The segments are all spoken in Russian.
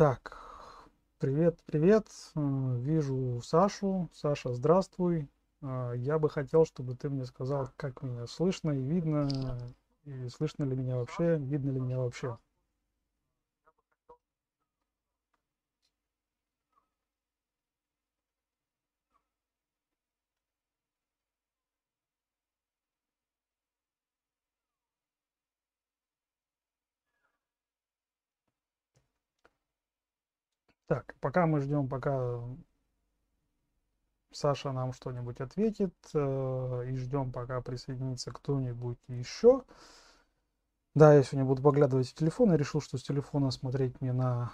Так, привет. Вижу Сашу. Саша, здравствуй. Я бы хотел, чтобы ты мне сказал, как меня слышно и видно, и слышно ли меня вообще, видно ли меня вообще. Так, пока мы ждем, пока Саша нам что-нибудь ответит, и ждем, пока присоединится кто-нибудь еще. Да, я сегодня буду поглядывать в телефон. Я решил, что с телефона смотреть мне на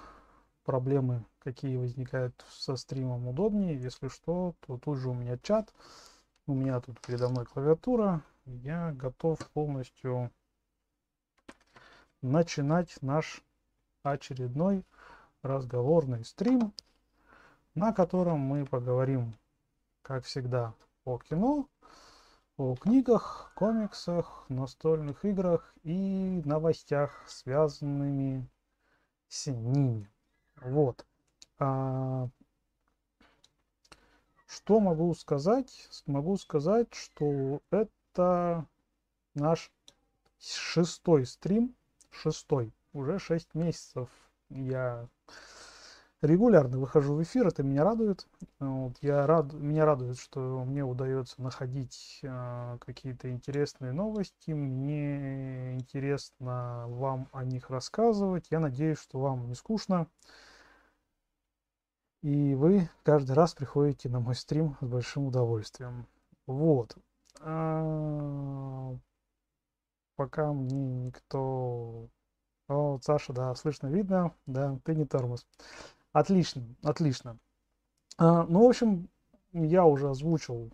проблемы, какие возникают со стримом, удобнее. Если что, то тут же у меня чат, у меня тут передо мной клавиатура. Я готов полностью начинать наш очередной разговорный стрим, на котором мы поговорим, как всегда, о кино, о книгах, комиксах, настольных играх и новостях, связанными с ними. Вот. Что могу сказать? Могу сказать, что это наш шестой стрим, уже 6 месяцев я регулярно выхожу в эфир, это меня радует. Вот, меня радует, что мне удается находить какие-то интересные новости. Мне интересно вам о них рассказывать. Я надеюсь, что вам не скучно. И вы каждый раз приходите на мой стрим с большим удовольствием. Вот. Пока мне никто... О, Саша, да, слышно, видно, да, ты не тормоз. Отлично, отлично. Ну, в общем, я уже озвучил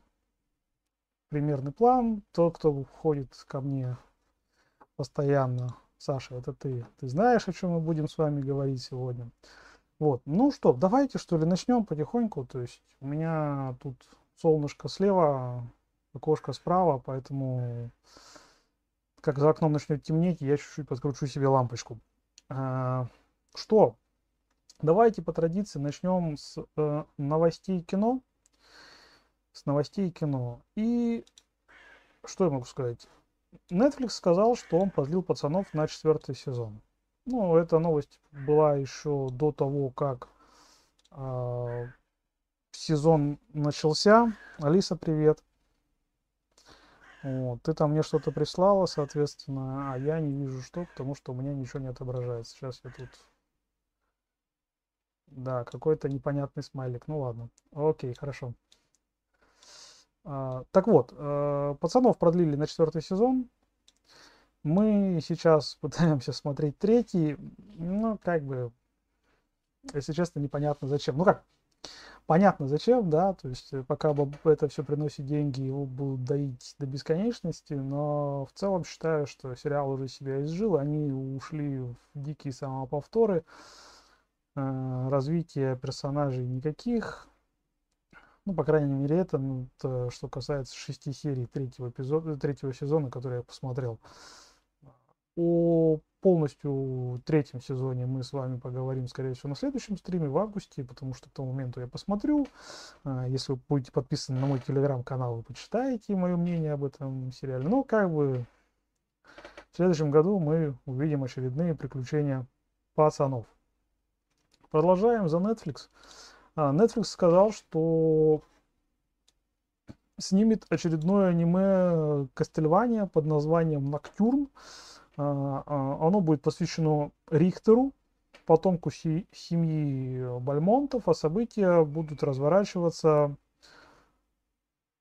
примерный план. Тот, кто входит ко мне постоянно, Саша, это ты. Ты знаешь, о чем мы будем с вами говорить сегодня. Вот, ну что, давайте, что ли, начнем потихоньку. То есть у меня тут солнышко слева, окошко справа, поэтому... Как за окном начнет темнеть, я чуть-чуть подкручу себе лампочку. Что? Давайте по традиции начнем с новостей кино. И что я могу сказать? Netflix сказал, что он продлил «Пацанов» на 4-й сезон. Ну, эта новость была еще до того, как сезон начался. Алиса, привет. Вот, ты там мне что-то прислала, соответственно, а я не вижу что, потому что у меня ничего не отображается. Сейчас я тут... Да, какой-то непонятный смайлик. Ну ладно. Окей, хорошо. Так вот, «Пацанов» продлили на 4-й сезон. Мы сейчас пытаемся смотреть 3-й. Ну, как бы, если честно, непонятно зачем. Ну как? Понятно зачем, да, то есть пока это все приносит деньги, его будут доить до бесконечности, но в целом считаю, что сериал уже себя изжил, они ушли в дикие самоповторы, развития персонажей никаких, ну, по крайней мере, это что касается 6 серий третьего сезона, который я посмотрел. О полностью третьем сезоне мы с вами поговорим, скорее всего, на следующем стриме в августе, потому что к тому моменту я посмотрю. Если вы будете подписаны на мой телеграм-канал, вы почитаете мое мнение об этом сериале. Но как бы в следующем году мы увидим очередные приключения пацанов. Продолжаем за Netflix. Netflix сказал, что снимет очередное аниме «Костельвания» под названием «Ноктюрн». Оно будет посвящено Рихтеру, потомку семьи Бальмонтов, а события будут разворачиваться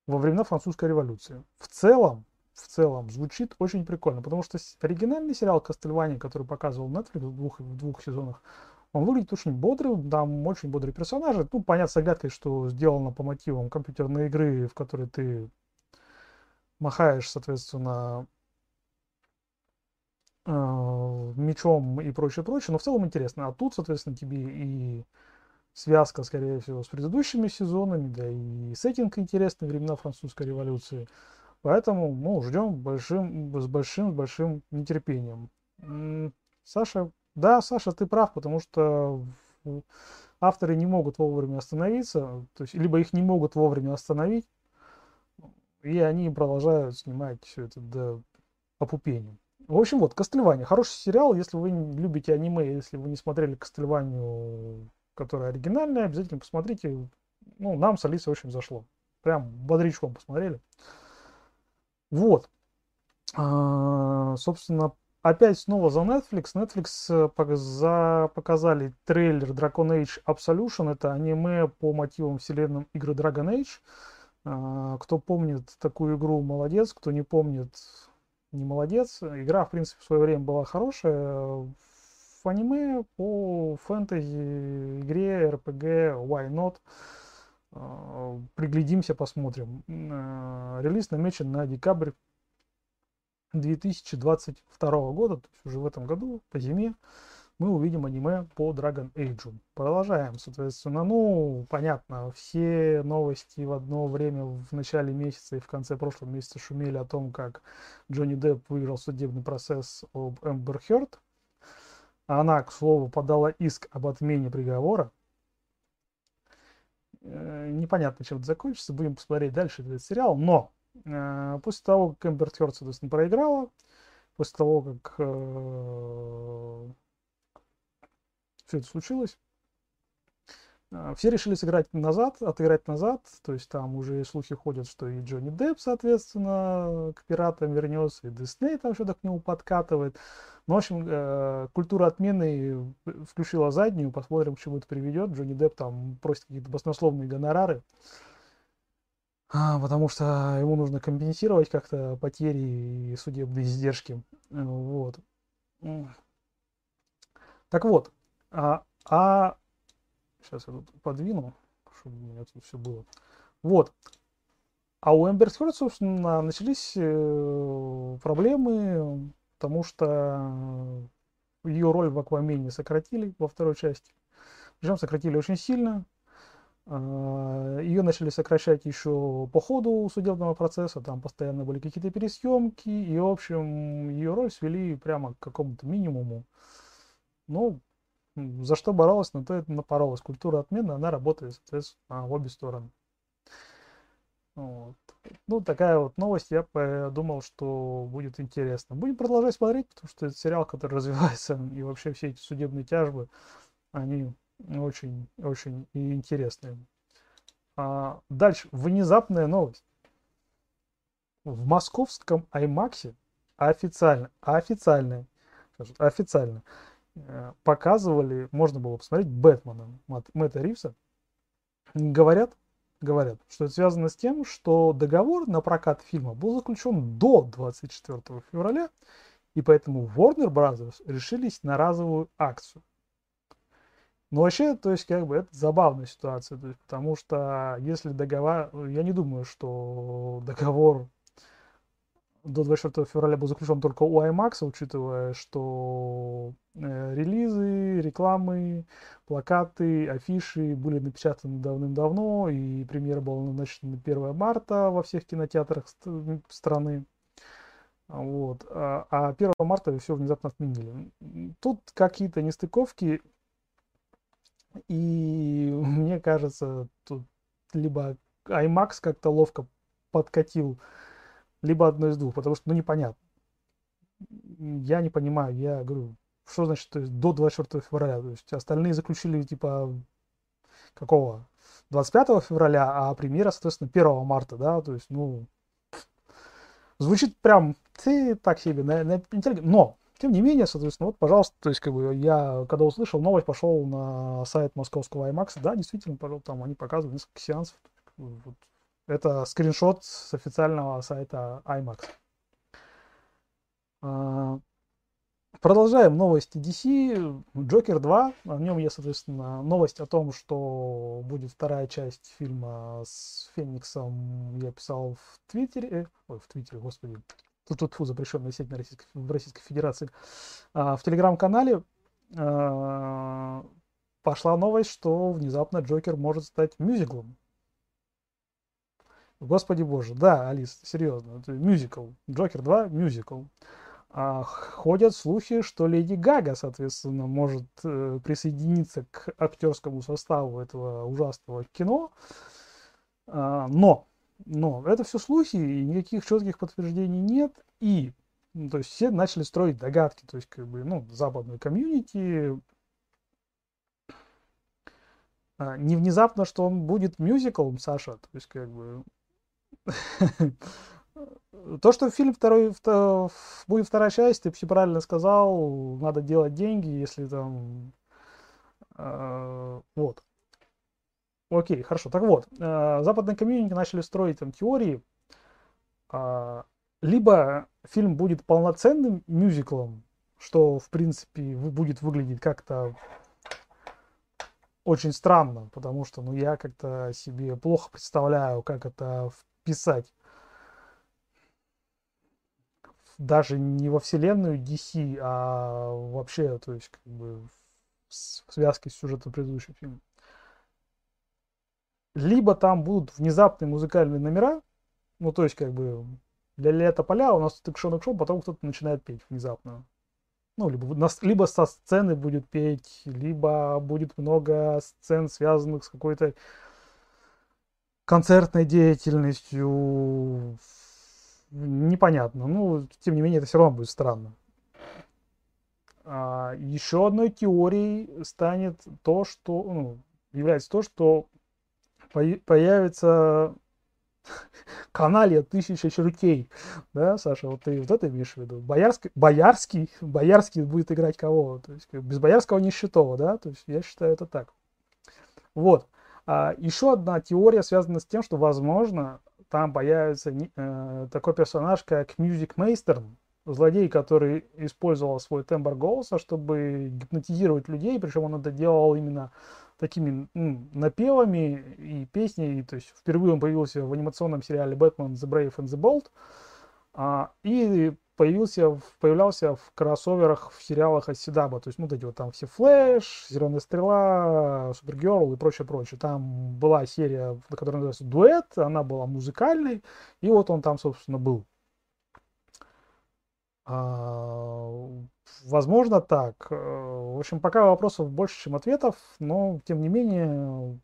во времена Французской революции. В целом звучит очень прикольно, потому что оригинальный сериал «Костельвания», который показывал Netflix в двух сезонах, он выглядит очень бодрым, там очень бодрые персонажи. Ну, понятно, с оглядкой, что сделано по мотивам компьютерной игры, в которой ты махаешь, соответственно, мечом и прочее, но в целом интересно. А тут, соответственно, тебе и связка, скорее всего, с предыдущими сезонами, да и сеттинг интересный, времена Французской революции. Поэтому, ну, ждем с большим нетерпением. Саша, да, Саша, ты прав, потому что авторы не могут вовремя остановиться, то есть либо их не могут вовремя остановить, и они продолжают снимать все это до опупения. В общем, вот, Костельвания. Хороший сериал, если вы любите аниме, если вы не смотрели Костельванию, которая оригинальная, обязательно посмотрите. Ну, нам с Алисой очень зашло. Прям бодрячком посмотрели. Вот. Собственно, опять снова за Netflix. Netflix показали трейлер Dragon Age Absolution. Это аниме по мотивам вселенной игры Dragon Age. Кто помнит такую игру, молодец. Кто не помнит, не молодец. Игра, в принципе, в свое время была хорошая. В аниме по фэнтези, игре, RPG, why not. Приглядимся, посмотрим. Релиз намечен на декабрь 2022 года, то есть уже в этом году, по зиме, мы увидим аниме по Dragon Age. Продолжаем, соответственно, ну, понятно, все новости в одно время в начале месяца и в конце прошлого месяца шумели о том, как Джонни Депп выиграл судебный процесс об Эмбер Хёрд. Она, к слову, подала иск об отмене приговора. Непонятно, чем это закончится, будем посмотреть дальше этот сериал, но после того, как Эмбер Хёрд, соответственно, проиграла, после того, как все это случилось, все решили отыграть назад, то есть там уже слухи ходят, что и Джонни Депп, соответственно, к пиратам вернется, и Дисней там что-то к нему подкатывает. Ну, в общем, культура отмены включила заднюю, посмотрим, к чему это приведет. Джонни Депп там просит какие-то баснословные гонорары, потому что ему нужно компенсировать как-то потери и судебные издержки. Вот. Так вот, сейчас я тут подвину, чтобы у меня тут все было. Вот. А у Эмбер Хёрд, собственно, начались проблемы, потому что ее роль в Аквамене сократили во второй части. Причем сократили очень сильно. Ее начали сокращать еще по ходу судебного процесса, там постоянно были какие-то пересъемки, и, в общем, ее роль свели прямо к какому-то минимуму. Ну, за что боролась, на то это напоролась. Культура отмены, она работает, соответственно, в обе стороны. Вот. Ну, такая вот новость. Я подумал, что будет интересно. Будем продолжать смотреть, потому что это сериал, который развивается, и вообще все эти судебные тяжбы, они очень-очень интересные. Дальше. Внезапная новость. В московском IMAX официально показывали, можно было посмотреть Бэтмена Мэтта Ривса. Говорят, что это связано с тем, что договор на прокат фильма был заключен до 24 февраля, и поэтому Warner Brothers решились на разовую акцию. Но вообще, то есть, как бы, это забавная ситуация, то есть, потому что если договор... Я не думаю, что договор до 24 февраля был заключен только у IMAX, учитывая, что релизы, рекламы, плакаты, афиши были напечатаны давным-давно, и премьера была назначена 1 марта во всех кинотеатрах страны. Вот. А 1 марта все внезапно отменили. Тут какие-то нестыковки, и мне кажется, тут либо IMAX как-то ловко подкатил, либо одно из двух, потому что, ну, непонятно. Я не понимаю, я говорю, что значит, то есть, до 24 февраля, то есть остальные заключили, типа, какого? 25 февраля, а премьера, соответственно, 1 марта, да, то есть, ну, звучит прям так себе, но, тем не менее, соответственно, вот, пожалуйста, то есть, как бы, я, когда услышал новость, пошел на сайт московского IMAX, да, действительно, пожалуй, там они показывают несколько сеансов, вот. Это скриншот с официального сайта IMAX. Продолжаем новости DC. Джокер 2. В нем есть, соответственно, новость о том, что будет вторая часть фильма с Фениксом. Я писал в Твиттере. Ой, в Твиттере, господи. Тут запрещенная сеть в Российской Федерации. В Телеграм-канале пошла новость, что внезапно Джокер может стать мюзиклом. Господи боже, да, Алис, серьезно, это мюзикл. Джокер 2 мюзикл. Ходят слухи, что Леди Гага, соответственно, может присоединиться к актерскому составу этого ужасного кино. Но это все слухи, и никаких четких подтверждений нет. И то есть все начали строить догадки, то есть как бы, ну, западную комьюнити. Не внезапно, что он будет мюзиклом, Саша, то есть как бы... То, что фильм будет вторая часть, ты все правильно сказал, надо делать деньги, если там... Вот. Окей, хорошо. Так вот, западные комьюнити начали строить там теории. Либо фильм будет полноценным мюзиклом, что, в принципе, будет выглядеть как-то очень странно, потому что, ну, я как-то себе плохо представляю, как это вписать. Даже не во вселенную DC, а вообще, то есть, как бы, в связке с сюжетом предыдущего фильма. Либо там будут внезапные музыкальные номера, ну, то есть, как бы, для лета поля у нас экшон-экшон, потом кто-то начинает петь внезапно. Ну, либо со сцены будет петь, либо будет много сцен, связанных с какой-то концертной деятельностью. Непонятно. Ну, тем не менее, это все равно будет странно. Еще одной теорией станет то, что... Ну, является то, что появится каналья тысяча чертей. Да, Саша, вот ты вот это имеешь в виду? Боярский будет играть кого? То есть без Боярского нищетого, да? То есть я считаю это так. Вот. Еще одна теория связана с тем, что, возможно... Там появится такой персонаж, как Мьюзик Мейстер, злодей, который использовал свой тембр голоса, чтобы гипнотизировать людей, причем он это делал именно такими напевами и песней. То есть впервые он появился в анимационном сериале «Бэтмен, The Brave and the Bold», и появлялся в кроссоверах в сериалах от Сидаба. То есть, ну, вот эти вот там все «Флэш», «Зеленая стрела», «Супергерл» и прочее-прочее. Там была серия, которая называется «Дуэт», она была музыкальной, и вот он там, собственно, был. Возможно, так. В общем, пока вопросов больше, чем ответов, но, тем не менее,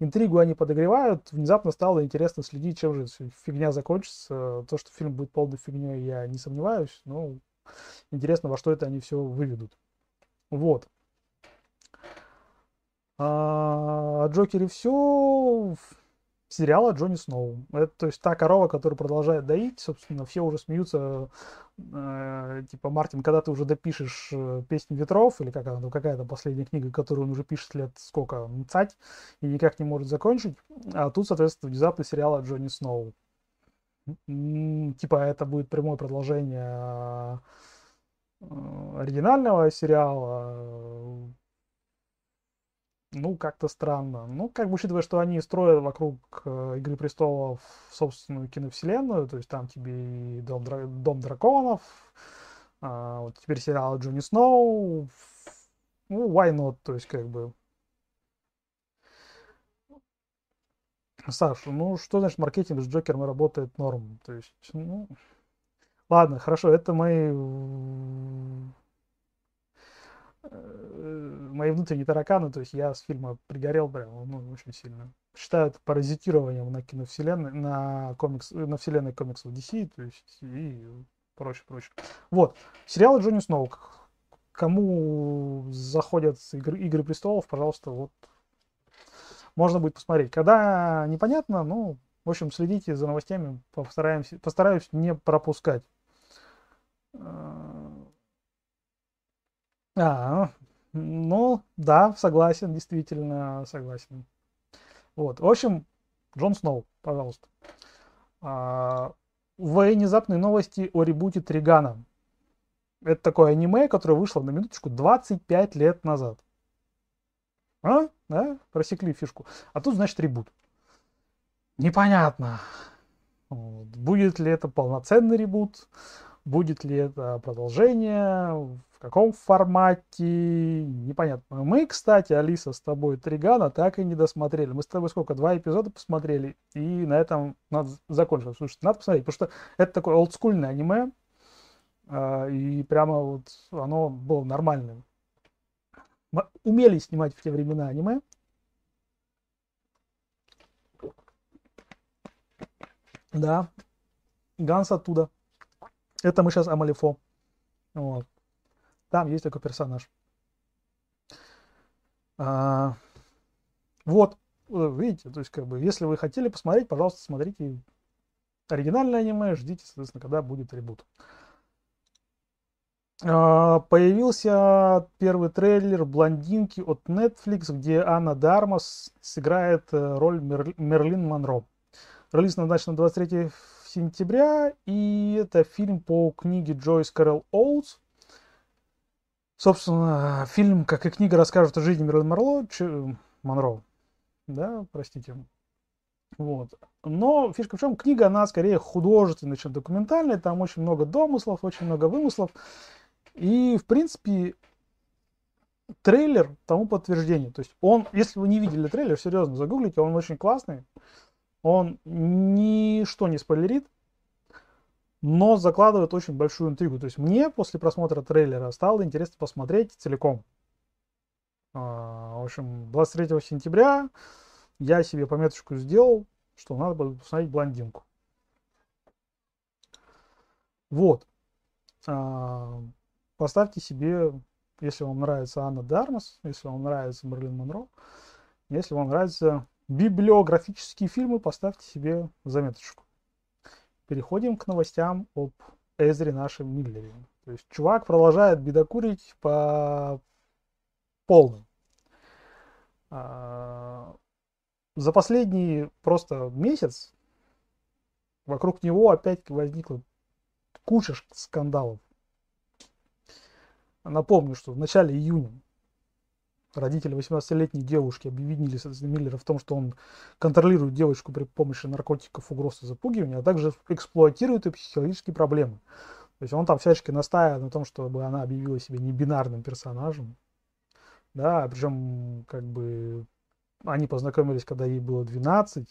интригу они подогревают. Внезапно стало интересно следить, чем же фигня закончится. То, что фильм будет полной фигней, я не сомневаюсь. Но интересно, во что это они все выведут. Вот. О Джокере все. Сериал о Джонни Сноу. Это, то есть, та корова, которая продолжает доить. Собственно, все уже смеются. Типа, Мартин, когда ты уже допишешь «Песню ветров», или как она, ну, какая там последняя книга, которую он уже пишет лет сколько, цать, и никак не может закончить. А тут, соответственно, внезапно сериал о Джонни Сноу. Типа, это будет прямое продолжение оригинального сериала. Ну, как-то странно. Ну, как бы, учитывая, что они строят вокруг «Игры престолов» собственную киновселенную, то есть там тебе и «Дом драконов», вот теперь сериал «Джонни Сноу», ну, why not, то есть, как бы... Саша, ну, что значит маркетинг с Джокером работает норм? То есть, ну... Ладно, хорошо, это мои внутренние тараканы, то есть я с фильма пригорел прям, ну, очень сильно. Считаю это паразитированием на киновселенной, на вселенной комиксов DC, то есть и прочее. Вот, сериал Джонни Сноу. Кому заходят «Игры престолов», пожалуйста, вот. Можно будет посмотреть. Когда непонятно, ну, в общем, следите за новостями, постараюсь не пропускать. Ну, да, согласен, действительно, согласен. Вот, в общем, Джон Сноу, пожалуйста. Внезапные новости о ребуте Тригана. Это такое аниме, которое вышло, на минуточку, 25 лет назад. Да? Просекли фишку. А тут, значит, ребут. Непонятно. Вот. Будет ли это полноценный ребут? Будет ли это продолжение? В каком формате? Непонятно. Мы, кстати, Алиса, с тобой Тригана так и не досмотрели. Мы с тобой сколько? 2 эпизода посмотрели. И на этом надо закончить. Слушайте, надо посмотреть. Потому что это такое олдскульное аниме. И прямо вот оно было нормальным. Мы умели снимать в те времена аниме. Да. Ганс оттуда. Это мы сейчас о Малифо. Вот. Там есть такой персонаж. Вот. Видите, то есть, как бы, если вы хотели посмотреть, пожалуйста, смотрите оригинальное аниме, ждите, соответственно, когда будет ребут. Появился первый трейлер «Блондинки» от Netflix, где Ана де Армас сыграет роль Мерлин Монро. Релиз назначен 23 сентября, и это фильм по книге Джойс Кэрол Оутс. Собственно, фильм, как и книга, расскажет о жизни Мерлин Монро. Да, простите. Вот. Но фишка в чем? Книга, она скорее художественная, чем документальная. Там очень много домыслов, очень много вымыслов. И, в принципе, трейлер тому подтверждение. То есть он, если вы не видели трейлер, серьезно, загуглите, он очень классный. Он ничто не спойлерит, но закладывает очень большую интригу. То есть мне после просмотра трейлера стало интересно посмотреть целиком. В общем, 23 сентября я себе пометочку сделал, что надо будет посмотреть «Блондинку». Вот. Поставьте себе, если вам нравится Анна де Армас, если вам нравится Мерлин Монро, если вам нравятся библиографические фильмы, поставьте себе заметочку. Переходим к новостям об Эзре нашем Миллере. То есть чувак продолжает бедокурить по полной. За последний просто месяц вокруг него опять возникла куча скандалов. Напомню, что в начале июня родители 18-летней девушки обвинили Миллера в том, что он контролирует девочку при помощи наркотиков, угроз и запугивания, а также эксплуатирует ее психологические проблемы. То есть он там всячески настаивает на том, чтобы она объявила себя небинарным персонажем. Да, причем как бы они познакомились, когда ей было 12.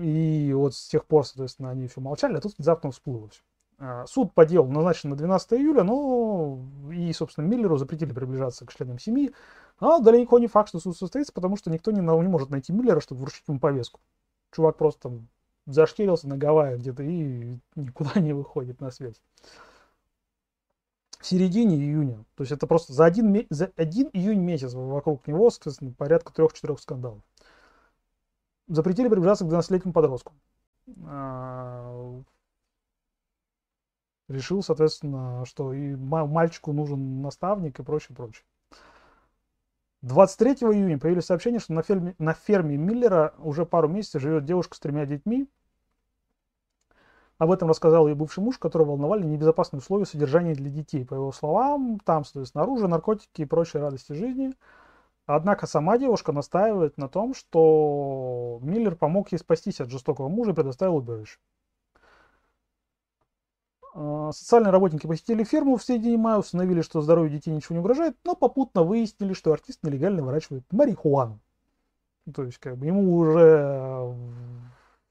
И вот с тех пор, соответственно, они все молчали, а тут внезапно всплыло все. Суд по делу назначен на 12 июля, но и, собственно, Миллеру запретили приближаться к членам семьи. Но далеко не факт, что суд состоится, потому что никто не может найти Миллера, чтобы вручить ему повестку. Чувак просто там зашкерился на Гавайях где-то и никуда не выходит на связь. В середине июня, то есть это просто за один июнь месяц вокруг него, соответственно, порядка 3-4 скандалов. Запретили приближаться к 12-летнему подростку. Решил, соответственно, что и мальчику нужен наставник и прочее, прочее. 23 июня появились сообщения, что на ферме Миллера уже пару месяцев живет девушка с 3 детьми. Об этом рассказал ее бывший муж, которого волновали небезопасные условия содержания для детей. По его словам, там, соответственно, оружие, наркотики и прочие радости жизни. Однако сама девушка настаивает на том, что Миллер помог ей спастись от жестокого мужа и предоставил убежище. Социальные работники посетили ферму в середине мая, установили, что здоровью детей ничего не угрожает, но попутно выяснили, что артист нелегально выращивает марихуану. То есть, как бы ему уже,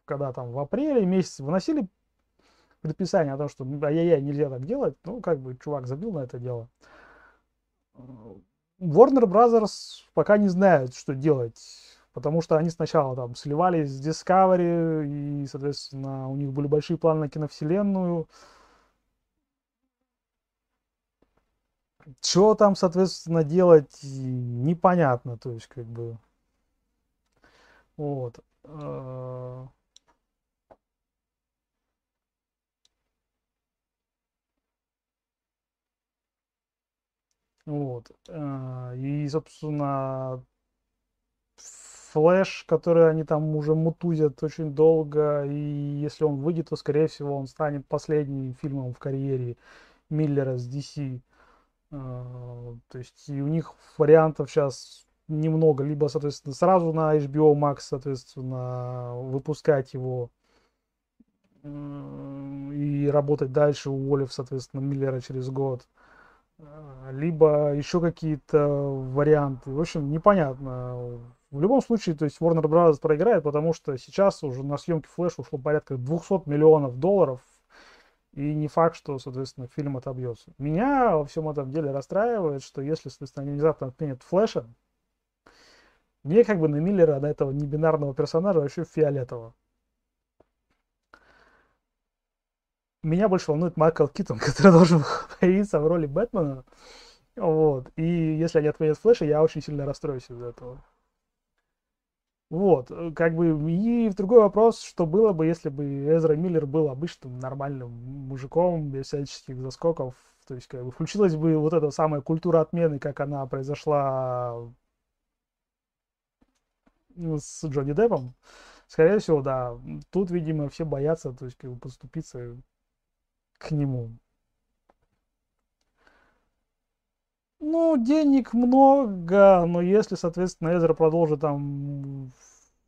когда там в апреле месяце выносили предписание о том, что ай-яй-яй, нельзя так делать, ну, как бы чувак забил на это дело. Warner Brothers пока не знают, что делать, потому что они сначала там сливались с Discovery, и, соответственно, у них были большие планы на киновселенную. Что там, соответственно, делать, непонятно, то есть, как бы, вот. Вот. И, собственно, Флэш, который они там уже мутузят очень долго, и если он выйдет, то, скорее всего, он станет последним фильмом в карьере Миллера с DC. То есть и у них вариантов сейчас немного, либо, соответственно, сразу на HBO Max, соответственно, выпускать его и работать дальше, уволив, соответственно, Миллера через год, либо еще какие-то варианты. В общем, непонятно. В любом случае, то есть Warner Brothers проиграет, потому что сейчас уже на съемки Флэша ушло порядка $200 миллионов. И не факт, что, соответственно, фильм отобьется. Меня во всем этом деле расстраивает, что если, соответственно, они внезапно отменят Флэша, мне как бы на Миллера, на этого небинарного персонажа, вообще фиолетово. Меня больше волнует Майкл Китон, который должен появиться в роли Бэтмена. Вот. И если они отменят Флэша, я очень сильно расстроюсь из-за этого. Вот, как бы, и другой вопрос, что было бы, если бы Эзра Миллер был обычным нормальным мужиком, без всяческих заскоков, то есть, как бы, включилась бы вот эта самая культура отмены, как она произошла с Джонни Деппом, скорее всего, да, тут, видимо, все боятся, то есть, как бы, подступиться к нему. Ну, денег много, но если, соответственно, Эзра продолжит там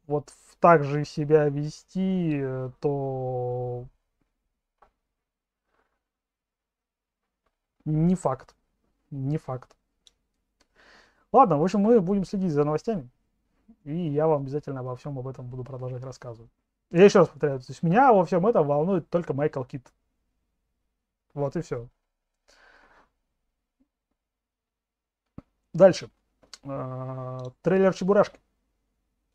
вот так же себя вести, то не факт. Не факт. Ладно, в общем, мы будем следить за новостями. И я вам обязательно обо всем об этом буду продолжать рассказывать. Я еще раз повторяю, то есть меня во всем этом волнует только Майкл Кит. Вот и все. Дальше. Трейлер Чебурашки.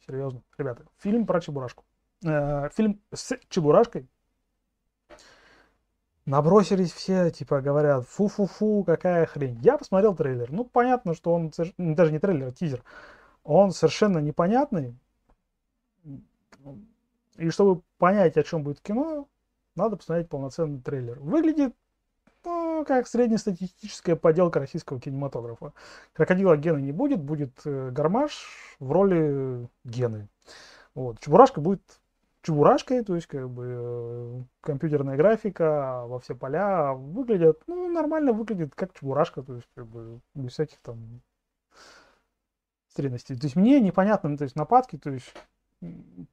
Серьезно, ребята. Фильм про Чебурашку. Фильм с Чебурашкой. Набросились все, типа, говорят, фу-фу-фу, какая хрень. Я посмотрел трейлер. Ну, понятно, что он... Даже не трейлер, а тизер. Он совершенно непонятный. И чтобы понять, о чем будет кино, надо посмотреть полноценный трейлер. Выглядит... Ну, как среднестатистическая поделка российского кинематографа. Крокодила Гены не будет, будет Гармаш в роли Гены. Вот. Чебурашка будет Чебурашкой, то есть как бы компьютерная графика во все поля выглядят, ну, нормально выглядит как Чебурашка, то есть как бы без всяких там стрельностей. То есть мне непонятно, то есть нападки, то есть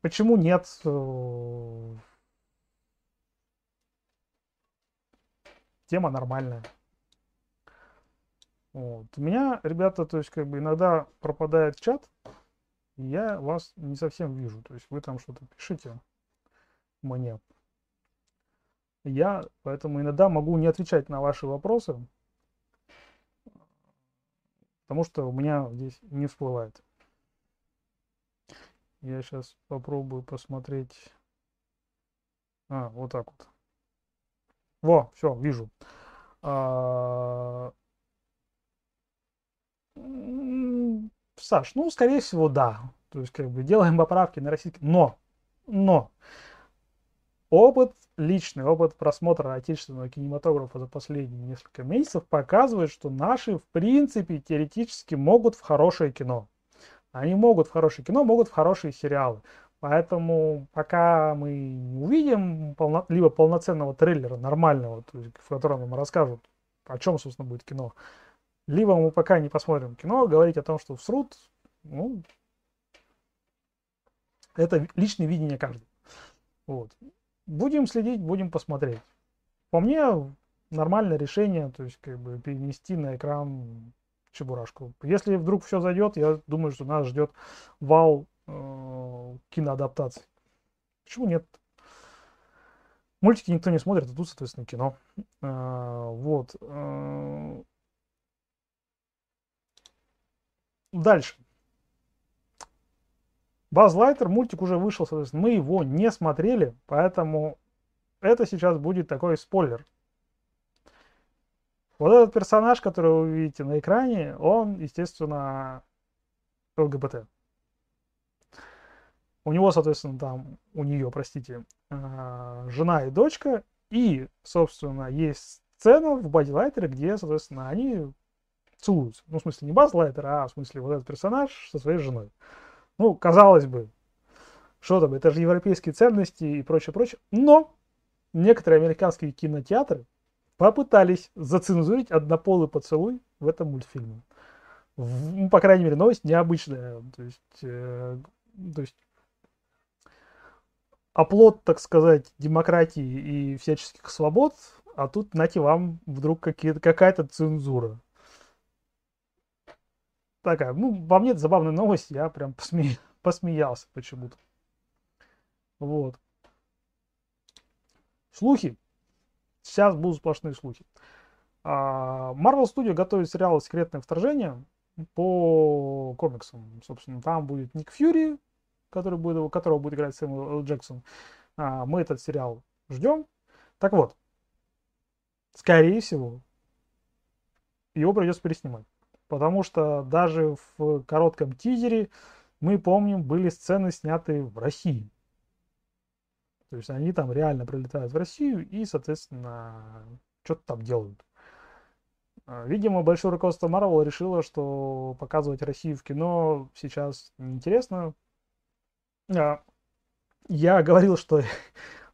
почему нет... Тема нормальная. Вот. У меня, ребята, то есть как бы иногда пропадает чат, и я вас не совсем вижу. То есть вы там что-то пишите мне. Я поэтому иногда могу не отвечать на ваши вопросы, потому что у меня здесь не всплывает. Я сейчас попробую посмотреть. А, вот так вот. Во, все, вижу. Саш, ну, скорее всего, да. То есть, как бы, делаем поправки на российский. Но опыт, личный опыт просмотра отечественного кинематографа за последние несколько месяцев показывает, что наши, в принципе, теоретически могут в хорошее кино. Они могут в хорошее кино, могут в хорошие сериалы. Поэтому пока мы не увидим либо полноценного трейлера, нормального, то есть, в котором нам расскажут, о чем, собственно, будет кино, либо мы пока не посмотрим кино, говорить о том, что всрут, ну, это личное видение каждого. Вот. Будем следить, будем посмотреть. По мне, нормальное решение, то есть, как бы, перенести на экран Чебурашку. Если вдруг все зайдет, я думаю, что нас ждет вал киноадаптаций. Почему нет? Мультики никто не смотрит, а тут, соответственно, кино. Вот. Дальше. Базз Лайтер, мультик уже вышел, соответственно, мы его не смотрели, поэтому это сейчас будет такой спойлер. Вот этот персонаж, который вы видите на экране, он, естественно, ЛГБТ. У него, соответственно, там, у нее, простите, жена и дочка. И, собственно, есть сцена в Базз Лайтере, где, соответственно, они целуются. Ну, в смысле, не Базз Лайтер, а в смысле вот этот персонаж со своей женой. Ну, казалось бы, что там, это же европейские ценности и прочее-прочее. Но некоторые американские кинотеатры попытались зацензурить однополый поцелуй в этом мультфильме. Ну, по крайней мере, новость необычная. То есть оплот, так сказать, демократии и всяческих свобод, а тут, нате вам, вдруг какая-то цензура. Такая, ну, во мне это забавная новость, я прям посмеялся почему-то. Вот. Слухи. сейчас будут сплошные слухи. Marvel Studio готовит сериал «Секретное вторжение» по комиксам. Собственно, там будет Ник Фьюри, которого будет играть Сэмюэл Л. Джексон. Мы этот сериал ждем. Так вот, скорее всего, его придется переснимать. Потому что даже в коротком тизере, мы помним, были сцены, снятые в России. То есть они там реально прилетают в Россию и, соответственно, что-то там делают. Видимо, большое руководство Marvel решило, что показывать Россию в кино сейчас неинтересно. Я говорил, что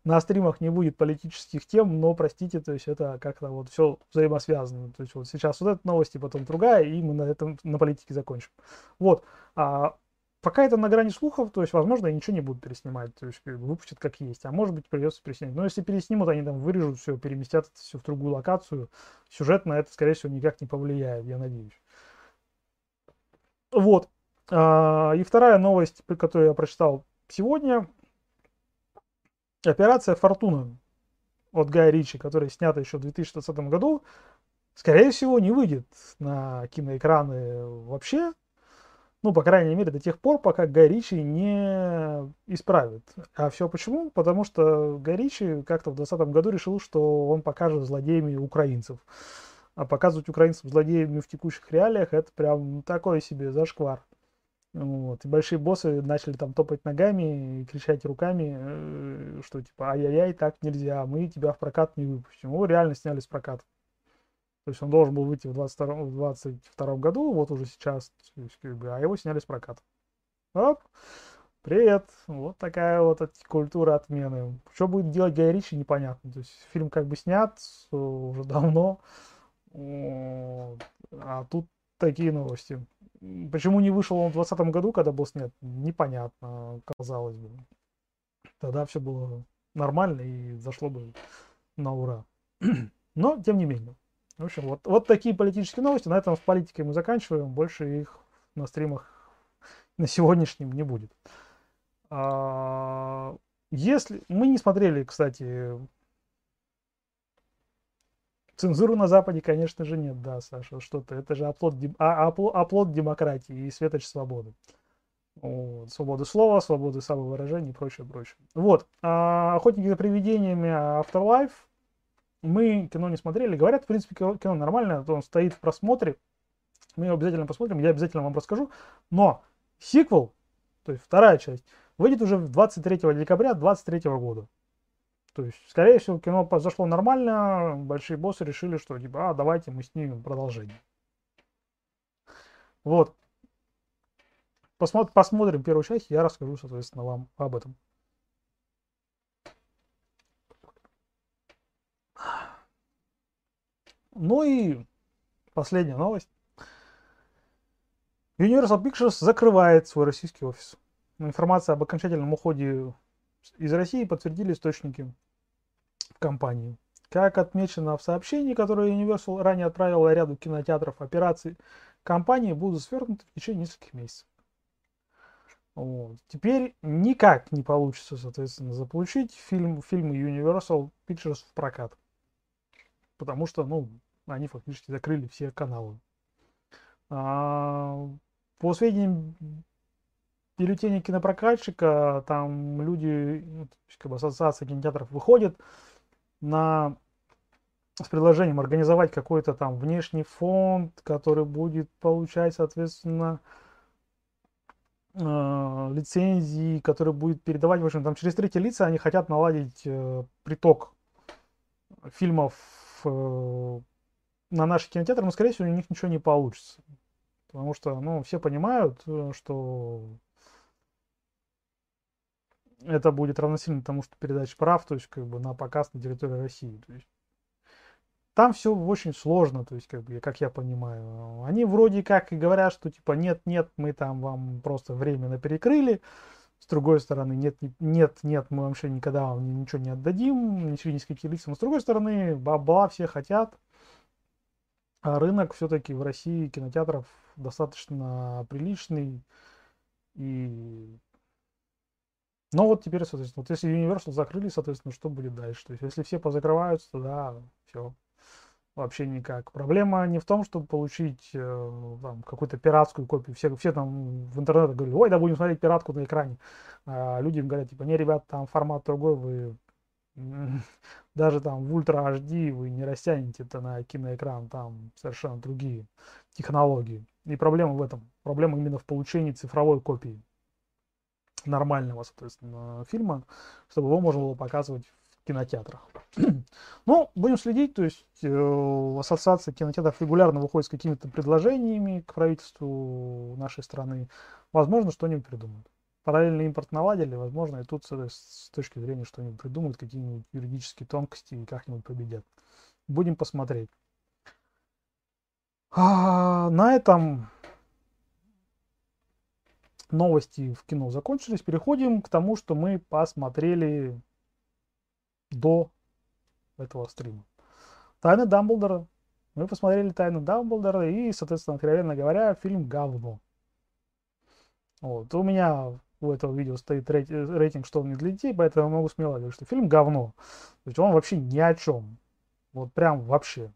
на стримах не будет политических тем, но, простите, то есть это как-то вот все взаимосвязано. То есть вот сейчас вот эта новость, и потом другая, и мы на этом, на политике закончим. Вот. Пока это на грани слухов, то есть, возможно, они ничего не будут переснимать, то есть выпустят как есть, а может быть придется переснимать. Но если переснимут, они там вырежут все, переместят это все в другую локацию. Сюжетно это, скорее всего, никак не повлияет, я надеюсь. Вот. И вторая новость, которую я прочитал сегодня. Операция «Фортуна» от Гая Ричи, которая снята еще в 2020 году, скорее всего, не выйдет на киноэкраны вообще. Ну, по крайней мере, до тех пор, пока Гай Ричи не исправит. А все почему? Потому что Гай Ричи как-то в 2020 году решил, что он покажет злодеями украинцев. А показывать украинцев злодеями в текущих реалиях — это прям такой себе зашквар. Вот. И большие боссы начали там топать ногами и кричать руками, что типа «Ай-яй-яй, так нельзя, мы тебя в прокат не выпустим». Его реально сняли с проката. То есть он должен был выйти в 2022 году, вот уже сейчас, а его сняли с проката. Оп, привет, вот такая вот культура отмены. Что будет делать Гай Ричи, непонятно. То есть фильм как бы снят уже давно, а тут такие новости. Почему не вышел он в 2020 году, когда был снят, непонятно, казалось бы. Тогда все было нормально и зашло бы на ура. Но, тем не менее. В общем, вот такие политические новости. На этом в политике мы заканчиваем. Больше их на стримах на сегодняшнем не будет. Если мы не смотрели, кстати, цензуру на Западе, конечно же, нет, да, Саша, что-то. Это же оплот демократии и светоч свободы. Вот, свободы слова, свободы самовыражения и прочее, прочее. Вот. Охотники за привидениями, Afterlife. Мы кино не смотрели. Говорят, в принципе, кино нормальное, он стоит в просмотре. Мы его обязательно посмотрим, я обязательно вам расскажу. Но сиквел, то есть вторая часть, выйдет уже 23 декабря 2023 года. То есть, скорее всего, кино зашло нормально, большие боссы решили, что типа, давайте мы снимем продолжение. Вот. Посмотрим первую часть, я расскажу, соответственно, вам об этом. Ну и последняя новость. Universal Pictures закрывает свой российский офис. Информация об окончательном уходе из России подтвердили источники в компании. Как отмечено в сообщении, которое Universal ранее отправила ряду кинотеатров, операции компании будут свернуты в течение нескольких месяцев. Вот. Теперь никак не получится, соответственно, заполучить фильмы Universal Pictures в прокат. Потому что, они фактически закрыли все каналы. По сведениям бюллетеня кинопрокатчика, там люди, ассоциация кинотеатров выходит с предложением организовать какой-то там внешний фонд, который будет получать, соответственно, лицензии, который будет передавать, в общем, там через третьи лица они хотят наладить приток фильмов на наши кинотеатры, но, скорее всего, у них ничего не получится. Потому что, все понимают, что это будет равносильно тому, что передача прав, то есть, на показ на территории России. То есть, там все очень сложно, то есть, как я понимаю. Они вроде как и говорят, что, нет-нет, мы там вам просто временно перекрыли. С другой стороны, нет, мы вообще никогда вам ничего не отдадим, ничего не скрипились. Но с другой стороны, бабла все хотят. А рынок все-таки в России кинотеатров достаточно приличный. И Но вот теперь, соответственно, вот если Universal закрыли, соответственно, что будет дальше? То есть, если все позакрываются, тогда все. Вообще никак. Проблема не в том, чтобы получить какую-то пиратскую копию. Все там в интернете говорили, ой, да будем смотреть пиратку на экране. А люди им говорят, типа, не, ребят, там формат другой, вы даже там в Ультра HD вы не растянете это на киноэкран, там совершенно другие технологии. И проблема в этом. Проблема именно в получении цифровой копии нормального, соответственно, фильма, чтобы его можно было показывать в кинотеатрах. Ну, будем следить, то есть ассоциация кинотеатров регулярно выходит с какими-то предложениями к правительству нашей страны. Возможно, что-нибудь придумают. Параллельно импорт наладили, возможно, и тут с точки зрения что-нибудь придумают, какие-нибудь юридические тонкости и как-нибудь победят. Будем посмотреть. А на этом новости в кино закончились. Переходим к тому, что мы посмотрели до этого стрима. Тайны Дамблдора. Мы посмотрели Тайны Дамблдора и, соответственно, откровенно говоря, фильм говно. Вот. У меня у этого видео стоит рейтинг, что он не для детей, поэтому могу смело говорить, что фильм говно. То есть он вообще ни о чем. Вот прям вообще.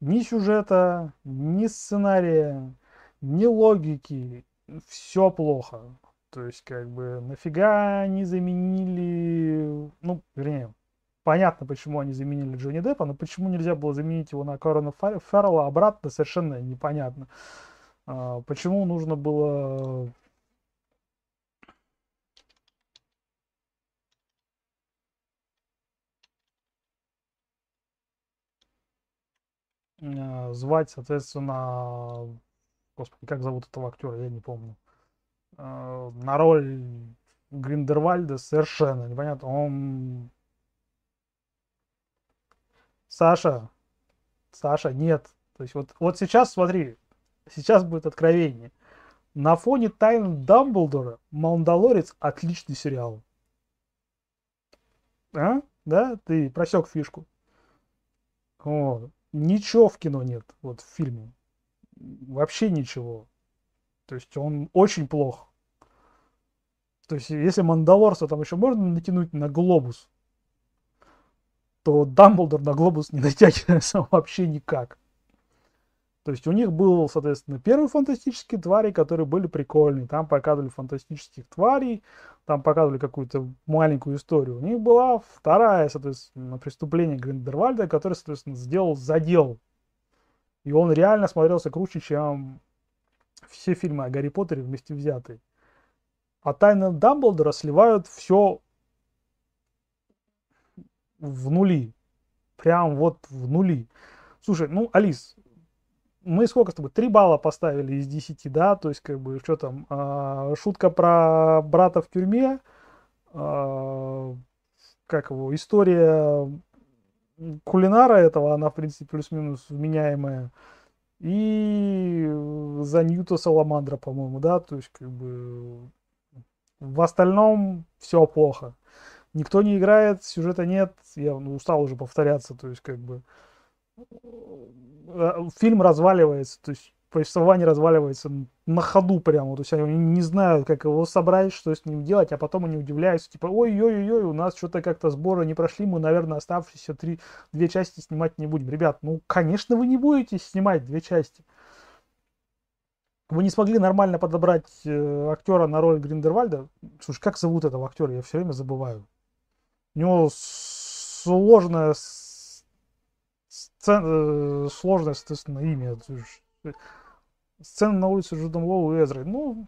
Ни сюжета, ни сценария, ни логики. Все плохо. То есть, как бы, нафига они заменили... Ну, вернее, понятно, почему они заменили Джонни Деппа, но почему нельзя было заменить его на Корона Феррелла обратно, совершенно непонятно. Почему нужно было... звать, соответственно... Господи, как зовут этого актера, я не помню. На роль Гриндевальда совершенно непонятно. Он... Саша, нет. То есть вот сейчас, смотри, сейчас будет откровение. На фоне Тайн Дамблдора «Мандалорец» отличный сериал. А? Да? Ты просек фишку. Вот. Ничего в кино нет, вот в фильме. Вообще ничего. То есть он очень плох. То есть если Мандалорца там еще можно натянуть на глобус, то Дамблдор на глобус не натягивается вообще никак. То есть у них был, соответственно, первый фантастические твари, которые были прикольные. Там показывали фантастических тварей, там показывали какую-то маленькую историю. У них была вторая, соответственно, преступление Гриндевальда, который, соответственно, сделал задел. И он реально смотрелся круче, чем все фильмы о Гарри Поттере вместе взятые. А Тайны Дамблдора сливают все в нули. Прям вот в нули. Слушай, ну, Алис, мы сколько с тобой? 3 балла поставили из 10, да? То есть, как бы, что там? Шутка про брата в тюрьме. Как его? История... кулинара этого, она, в принципе, плюс-минус вменяемая. И за Ньюта Саламандра, по-моему, да, то есть, как бы, в остальном все плохо. Никто не играет, сюжета нет, я устал уже повторяться, то есть, как бы, фильм разваливается, то есть, повествование разваливается на ходу прямо, то есть, они не знают, как его собрать, что с ним делать, а потом они удивляются, типа, ой-ой-ой, у нас что-то как-то сборы не прошли, мы, наверное, оставшиеся 2 части снимать не будем. Ребят, ну, конечно, вы не будете снимать 2 части. Вы не смогли нормально подобрать актера на роль Гриндевальда. Слушай, как зовут этого актера, я все время забываю. У него сложное, соответственно, имя. Сцена на улице с Джудом Лоу и Эзрой. Ну,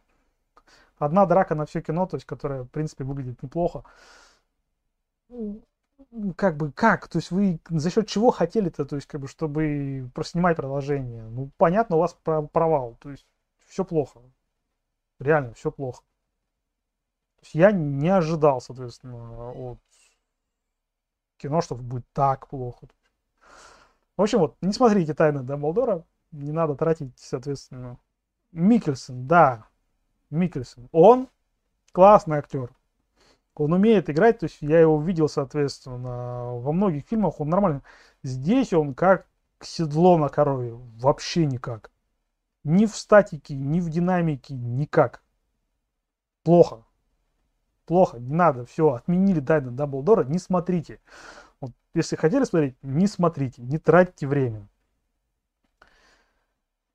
одна драка на все кино, то есть, которая, в принципе, выглядит неплохо. Как бы, как? То есть, вы за счет чего хотели-то, то есть, как бы, чтобы проснимать продолжение? Ну, понятно, у вас провал. То есть, все плохо. Реально, все плохо. То есть, я не ожидал, соответственно, от кино, что будет так плохо. В общем, вот, не смотрите «Тайны Дамблдора». Не надо тратить, соответственно. Миккельсен, да. Миккельсен. Он классный актер. Он умеет играть. То есть я его видел, соответственно, во многих фильмах. Он нормально. Здесь он как седло на корове. Вообще никак. Ни в статике, ни в динамике. Никак. Плохо. плохо, не надо, все, отменили Тайны Дамблдора, не смотрите. Вот, если хотели смотреть, не смотрите, не тратьте время.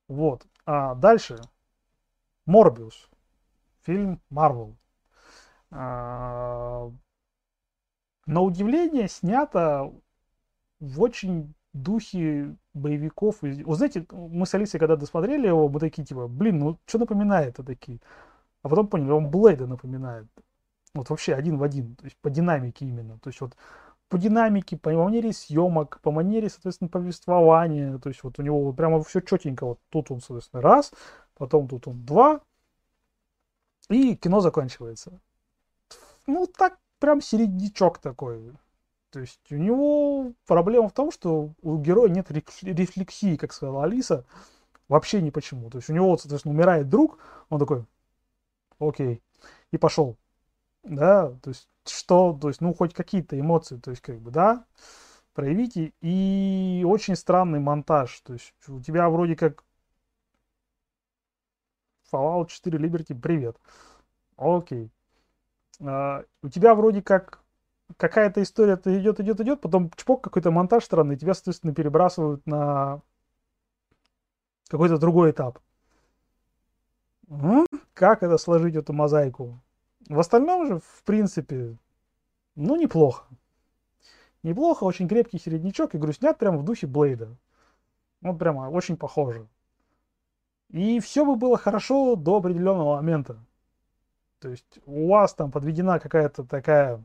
Вот, а дальше Морбиус, фильм Марвел. На удивление снято в очень духе боевиков. Вот знаете, мы с Алисой когда досмотрели его, мы такие типа, блин, ну что напоминает-то такие? А потом поняли, он Блейда напоминает. Вот вообще один в один, то есть по динамике именно. То есть вот по динамике, по манере съемок, по манере, соответственно, повествования. То есть вот у него прямо все четенько. Вот тут он, соответственно, раз, потом тут он два. И кино заканчивается. Ну так прям середнячок такой. То есть у него проблема в том, что у героя нет рефлексии, как сказала Алиса, вообще ни почему. То есть у него, соответственно, умирает друг, он такой, окей, и пошел, да, то есть что, то есть, ну, хоть какие-то эмоции, то есть, как бы, да, проявите, и очень странный монтаж, то есть у тебя вроде как Fallout 4 Liberty, привет, окей, у тебя вроде как какая-то история-то идет, потом чпок, какой-то монтаж странный, тебя, соответственно, перебрасывают на какой-то другой этап. Как это сложить, эту мозаику? В остальном же, в принципе, ну, неплохо. Неплохо, очень крепкий середнячок, игру снят прямо в духе Блейда. Вот прямо очень похоже. И все бы было хорошо до определенного момента. То есть у вас там подведена какая-то такая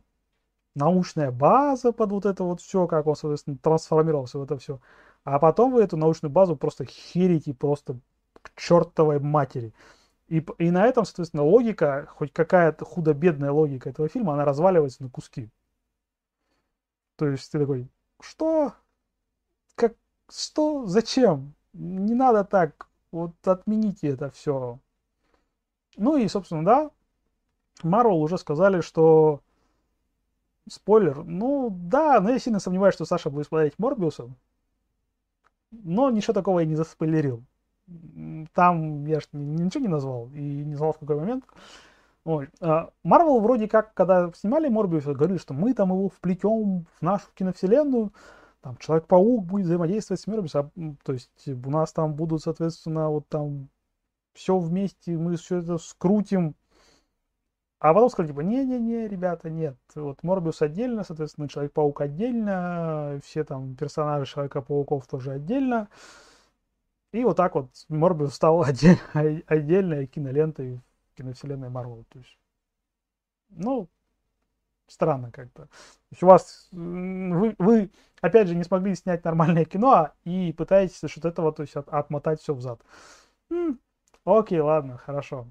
научная база под вот это вот все, как он, соответственно, трансформировался в это все. А потом вы эту научную базу просто херите просто к чертовой матери. И на этом, соответственно, логика, хоть какая-то худо-бедная логика этого фильма, она разваливается на куски. То есть ты такой, что? Как? Что? Зачем? Не надо так. Вот отмените это все. Ну и, собственно, да, Marvel уже сказали, что спойлер. Ну да, но я сильно сомневаюсь, что Саша будет смотреть Морбиуса. Но ничего такого я не заспойлерил. Там я же ничего не назвал и не знал в какой момент. Марвел вроде как, когда снимали Морбиуса, говорили, что мы там его вплетем в нашу киновселенную, там Человек-паук будет взаимодействовать с Морбиусом, то есть у нас там будут, соответственно, вот там все вместе, мы все это скрутим. А потом сказали, типа, не-не-не, ребята, нет. Вот Морбиус отдельно, соответственно, Человек-паук отдельно, все там персонажи Человека-пауков тоже отдельно. И вот так вот Морбиус стал отдельной кинолентой киновселенной Марвел. То есть, ну, странно как-то. То есть у вас, вы, опять же, не смогли снять нормальное кино и пытаетесь от этого, то есть, отмотать все взад. Окей, ладно, хорошо.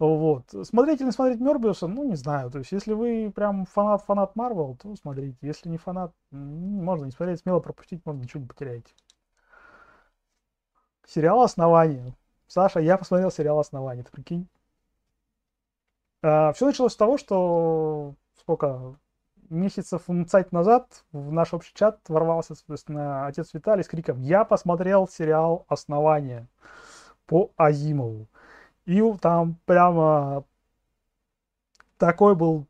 Вот. Смотреть или смотреть Морбиуса, ну, не знаю. То есть, если вы прям фанат Марвел, то смотрите. Если не фанат, можно не смотреть, смело пропустить, можно ничего не потеряете. Сериал «Основание». Саша, я посмотрел сериал «Основание», ты прикинь. Все началось с того, что сколько месяцев назад в наш общий чат ворвался, соответственно, отец Виталий с криком «Я посмотрел сериал «Основание» по Азимову». И там прямо такой был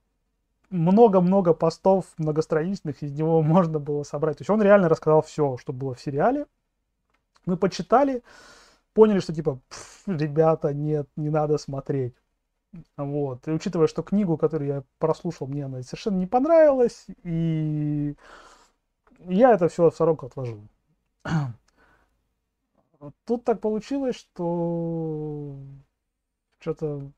много-много постов многостраничных, из него можно было собрать. То есть он реально рассказал все, что было в сериале. Мы почитали, поняли, что типа, ребята, нет, не надо смотреть. Вот. И учитывая, что книгу, которую я прослушал, мне она совершенно не понравилась, и я это все в сторонку отложил. Тут так получилось, что что-то...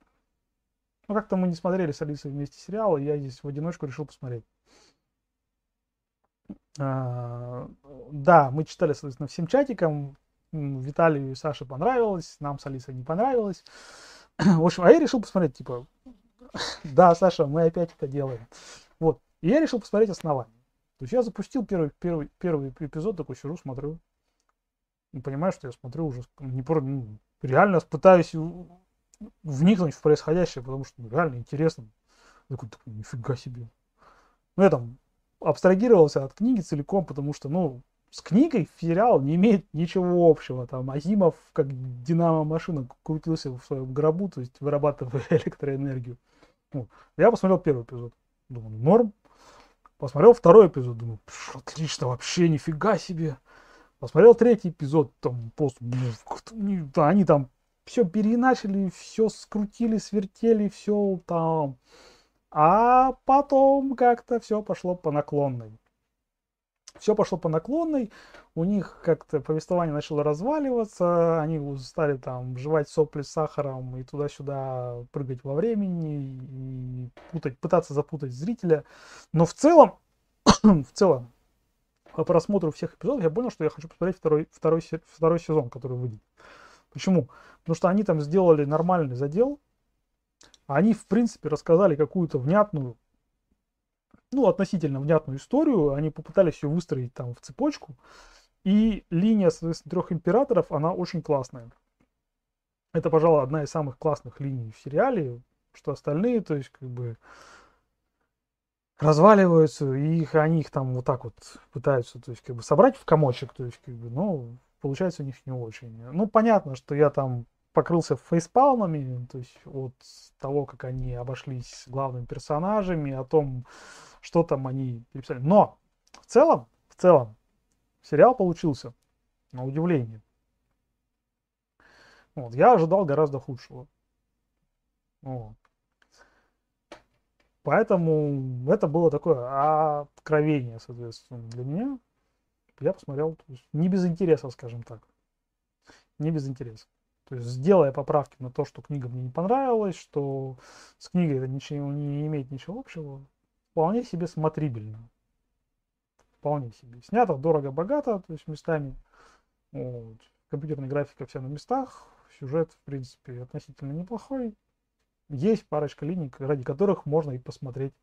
Ну, как-то мы не смотрели с Алисой вместе сериал, и я здесь в одиночку решил посмотреть. Да, мы читали, соответственно, всем чатиком. Виталию и Саше понравилось, нам с Алисой не понравилось. В общем, а я решил посмотреть, типа, да, Саша, мы опять это делаем. Вот, и я решил посмотреть «Основание». То есть я запустил первый эпизод, такой сижу, смотрю. И понимаю, что я смотрю уже, реально пытаюсь вникнуть в происходящее, потому что реально интересно. Я такой, нифига себе. Ну, я там абстрагировался от книги целиком, потому что, ну, с книгой сериал не имеет ничего общего. Там Азимов, как динамо-машина, крутился в своем гробу, то есть вырабатывая электроэнергию. Ну, я посмотрел первый эпизод, думаю, норм. Посмотрел второй эпизод, думаю, отлично, вообще, нифига себе. Посмотрел третий эпизод, там просто, они там все переначали, все скрутили, свертели, все там. А потом как-то все пошло по наклонной. Все пошло по наклонной, у них как-то повествование начало разваливаться, они стали там жевать сопли с сахаром и туда-сюда прыгать во времени, и пытаться запутать зрителя. Но в целом, по просмотру всех эпизодов я понял, что я хочу посмотреть второй сезон, который выйдет. Почему? Потому что они там сделали нормальный задел, они, в принципе, рассказали какую-то внятную, ну, относительно внятную историю, они попытались ее выстроить там в цепочку, и линия, соответственно, трех императоров, она очень классная. Это, пожалуй, одна из самых классных линий в сериале, что остальные, то есть, как бы, разваливаются, и они их там вот так вот пытаются, то есть, как бы, собрать в комочек, то есть, как бы, ну, получается у них не очень. Ну, понятно, что я там покрылся фейспалмами, то есть, от того, как они обошлись с главными персонажами, о том, что там они переписали. Но в целом, сериал получился, на удивление. Вот, я ожидал гораздо худшего. Вот. Поэтому это было такое откровение, соответственно, для меня. Я посмотрел не без интереса, скажем так. Не без интереса. То есть, сделая поправки на то, что книга мне не понравилась, что с книгой это ничего, не имеет ничего общего, вполне себе смотрибельно. Вполне себе. Снято дорого-богато, то есть местами. Вот. Компьютерная графика вся на местах. Сюжет, в принципе, относительно неплохой. Есть парочка линий, ради которых можно и посмотреть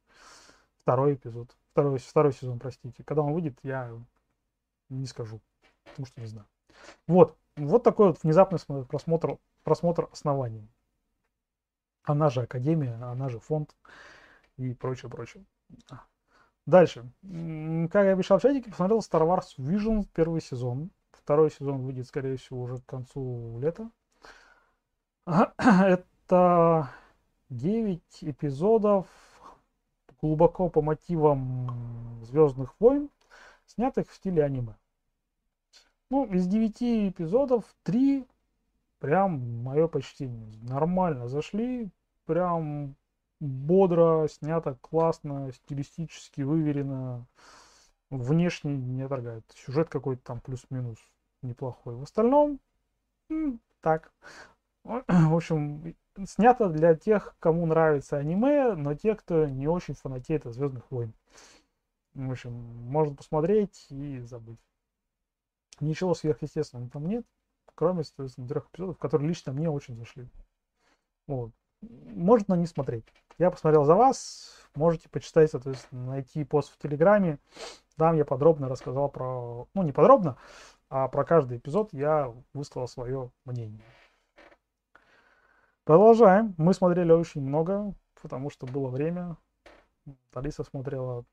второй эпизод. Второй сезон, простите. Когда он выйдет, я не скажу, потому что не знаю. Вот такой вот внезапный просмотр оснований. Она же Академия, она же фонд и прочее. Дальше. Как я обещал в чатике, посмотрел Star Wars Vision первый сезон. Второй сезон выйдет, скорее всего, уже к концу лета. Это 9 эпизодов глубоко по мотивам «Звездных войн», снятых в стиле аниме. Ну, из 9 эпизодов 3 прям мое почтение. Нормально зашли, прям бодро, снято, классно, стилистически выверено. Внешне не торгает. Сюжет какой-то там плюс-минус неплохой. В остальном, так. В общем, снято для тех, кому нравится аниме, но те, кто не очень фанатеет от «Звездных войн». В общем, можно посмотреть и забыть. Ничего сверхъестественного там нет, кроме, соответственно, 3 эпизодов, которые лично мне очень зашли. Вот. Можно не смотреть. Я посмотрел за вас. Можете почитать, соответственно, найти пост в Телеграме. Там я подробно рассказал про... Ну, не подробно, а про каждый эпизод я высказал свое мнение. Продолжаем. Мы смотрели очень много, потому что было время. Алиса смотрела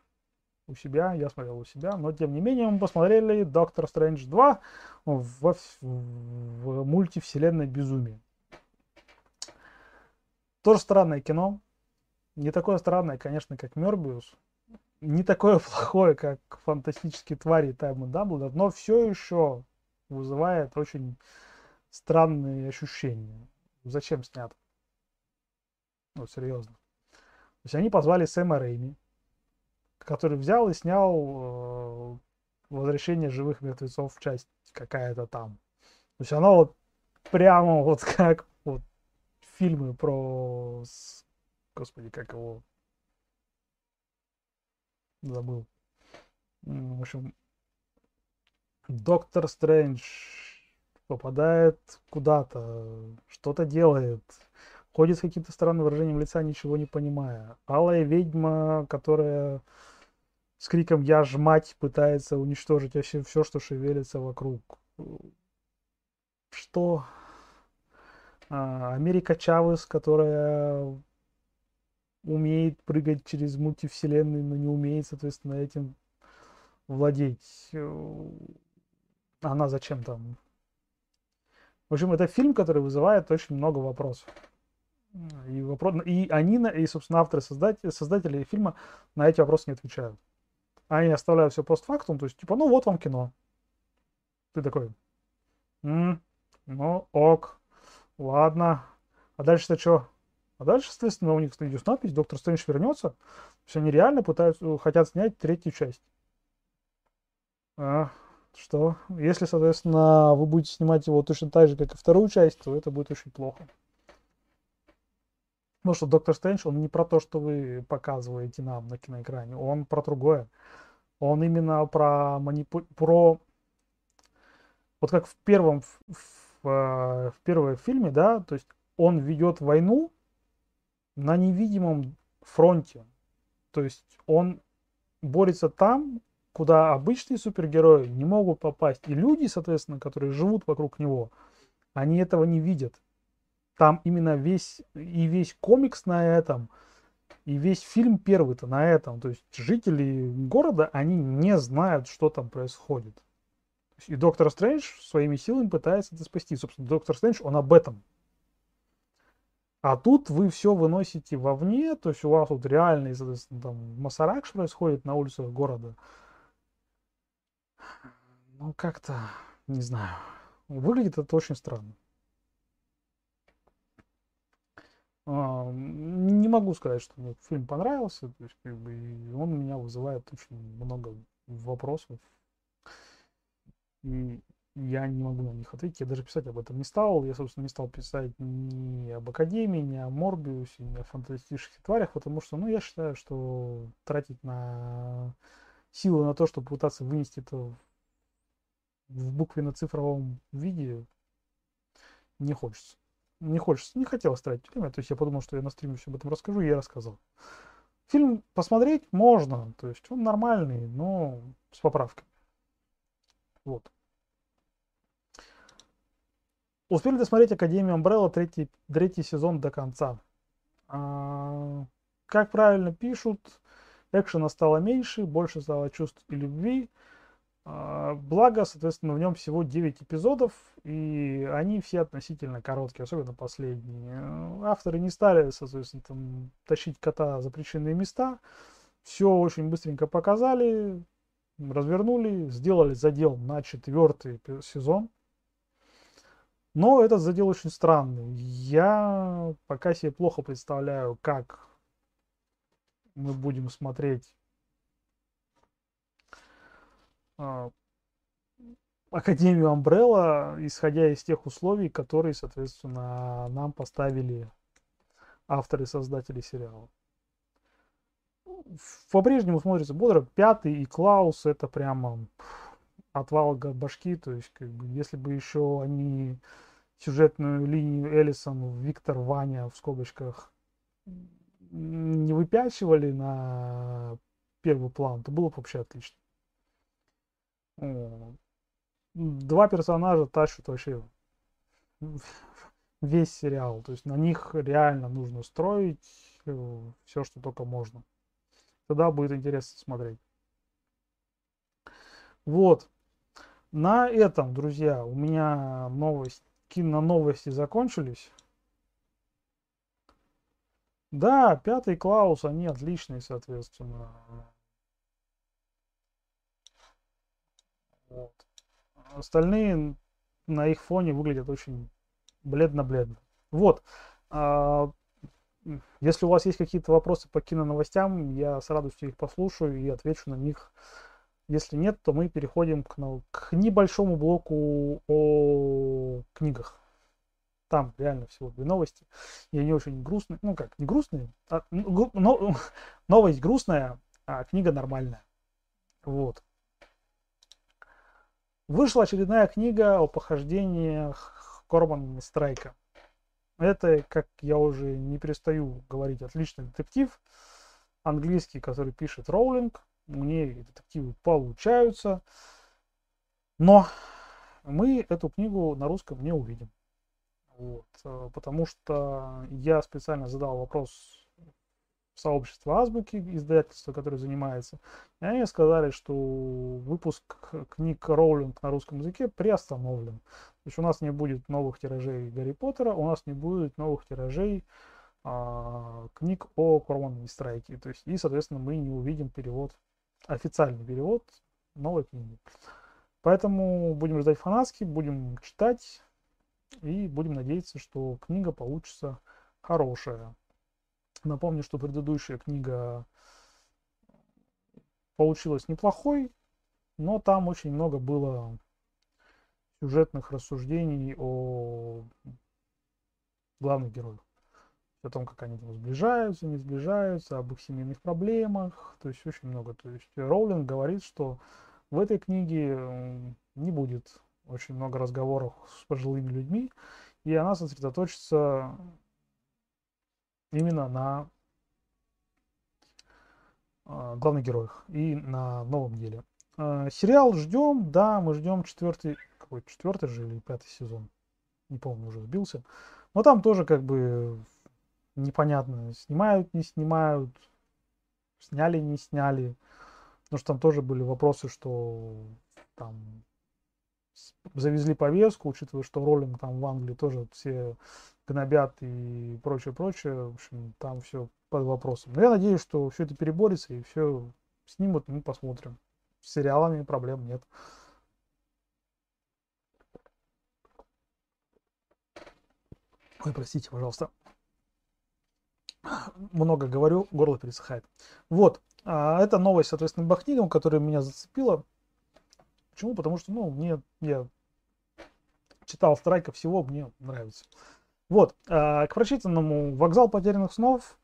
у себя, я смотрел у себя, но тем не менее мы посмотрели «Доктор Стрэндж 2» в мультивселенной безумии. Тоже странное кино. Не такое странное, конечно, как «Морбиус». Не такое плохое, как «Фантастические твари» и «Тайны Дамблдора», но все еще вызывает очень странные ощущения. Зачем снят? Ну, серьезно. То есть они позвали Сэма Рэйми, который взял и снял «Возвращение живых мертвецов», часть какая-то там. То есть оно вот прямо вот как вот фильмы про... Господи, как его... Забыл. В общем, Доктор Стрэндж попадает куда-то, что-то делает, ходит с каким-то странным выражением лица, ничего не понимая. Алая ведьма, которая с криком «Я ж мать!» пытается уничтожить вообще все, что шевелится вокруг. Что? Америка Чавес, которая умеет прыгать через мультивселенную, но не умеет, соответственно, этим владеть. Она зачем там? В общем, это фильм, который вызывает очень много вопросов. И, собственно, авторы-создатели фильма на эти вопросы не отвечают. Они оставляют все постфактум, то есть, типа, ну вот вам кино. Ты такой, ну ок, ладно. А дальше-то что? А дальше, соответственно, у них идет надпись «Доктор Стрэндж вернется». То есть они реально хотят снять третью часть. Что? Если, соответственно, вы будете снимать его точно так же, как и вторую часть, то это будет очень плохо. Потому что «Доктор Стрэндж», он не про то, что вы показываете нам на киноэкране, он про другое. Он именно про вот как в первом фильме, да, то есть он ведет войну на невидимом фронте. То есть он борется там, куда обычные супергерои не могут попасть. И люди, соответственно, которые живут вокруг него, они этого не видят. Там именно весь комикс на этом, и весь фильм первый-то на этом. То есть жители города, они не знают, что там происходит. И Доктор Стрэндж своими силами пытается это спасти. Собственно, Доктор Стрэндж, он об этом. А тут вы все выносите вовне, то есть у вас тут реальный, соответственно, там массаракш происходит на улицах города. Ну, как-то, не знаю. Выглядит это очень странно. Не могу сказать, что мне фильм понравился. То есть, как бы, он у меня вызывает очень много вопросов. И я не могу на них ответить. Я даже писать об этом не стал. Я, собственно, не стал писать ни об Академии, ни о Морбиусе, ни о фантастических тварях, потому что, ну, я считаю, что тратить на силы на то, чтобы пытаться вынести это в буквенно-цифровом виде, не хочется. Не хотелось тратить время. То есть я подумал, что я на стриме все об этом расскажу, и я рассказал. Фильм посмотреть можно. То есть он нормальный, но с поправками. Вот. Успели досмотреть «Академию Амбрелла» третий сезон до конца. Как правильно пишут, экшена стало меньше, больше стало чувств и любви. Благо, соответственно, в нем всего 9 эпизодов, и они все относительно короткие, особенно последние. Авторы не стали, соответственно, там, тащить кота за причинные места. Все очень быстренько показали, развернули, сделали задел на 4-й сезон. Но этот задел очень странный. Я пока себе плохо представляю, как мы будем смотреть Академию Амбрелла, исходя из тех условий, которые, соответственно, нам поставили авторы-создатели сериала. По-прежнему смотрится бодро. Пятый и Клаус — это прямо отвал башки. То есть, как бы, если бы еще они сюжетную линию Эллисон, Виктор, Ваня в скобочках не выпячивали на первый план, то было бы вообще отлично. Два персонажа тащат вообще весь сериал. То есть на них реально нужно строить все, что только можно. Тогда будет интересно смотреть. Вот. На этом, друзья, у меня киноновости закончились. Да, Пятый и Клаус, они отличные, соответственно. Вот. Остальные на их фоне выглядят очень бледно-бледно. Вот. Если у вас есть какие-то вопросы по киноновостям, я с радостью их послушаю и отвечу на них. Если нет, то мы переходим к небольшому блоку о книгах. Там реально всего 2 новости. И они очень грустные. Ну как, не грустные. Новость грустная, а книга нормальная. Вот. Вышла очередная книга о похождениях Кормана Страйка. Это, как я уже не перестаю говорить, отличный детектив. Английский, который пишет Роулинг. У нее детективы получаются. Но мы эту книгу на русском не увидим. Вот. Потому что я специально задал вопрос в сообщество Азбуки, издательство, которое занимается. И они сказали, что выпуск книг Роулинг на русском языке приостановлен. То есть у нас не будет новых тиражей Гарри Поттера, у нас не будет новых тиражей книг о Корванном страйке. То есть, и, соответственно, мы не увидим перевод, официальный перевод новой книги. Поэтому будем ждать фанатски, будем читать и будем надеяться, что книга получится хорошая. Напомню, что предыдущая книга получилась неплохой, но там очень много было сюжетных рассуждений о главных героях. О том, как они сближаются, не сближаются, об их семейных проблемах. То есть очень много. То есть Роулинг говорит, что в этой книге не будет очень много разговоров с пожилыми людьми, и она сосредоточится именно на главных героях и на новом деле. Сериал ждем, да, мы ждем четвертый же или пятый сезон, не помню, уже сбился. Но там тоже как бы непонятно, снимают, не снимают, сняли, не сняли. Потому что там тоже были вопросы, что там завезли повестку, учитывая, что Роллинг там в Англии тоже все гнобят и прочее. В общем, там все под вопросом. Но я надеюсь, что все это переборется и все снимут, мы посмотрим. С сериалами проблем нет. Ой, простите, пожалуйста. Много говорю, горло пересыхает. Вот. Это новость, соответственно, по книгам, которая меня зацепила. Почему? Потому что, ну, я читал Страйка всего, мне нравится. Вот. К прочитанному «Вокзал потерянных снов»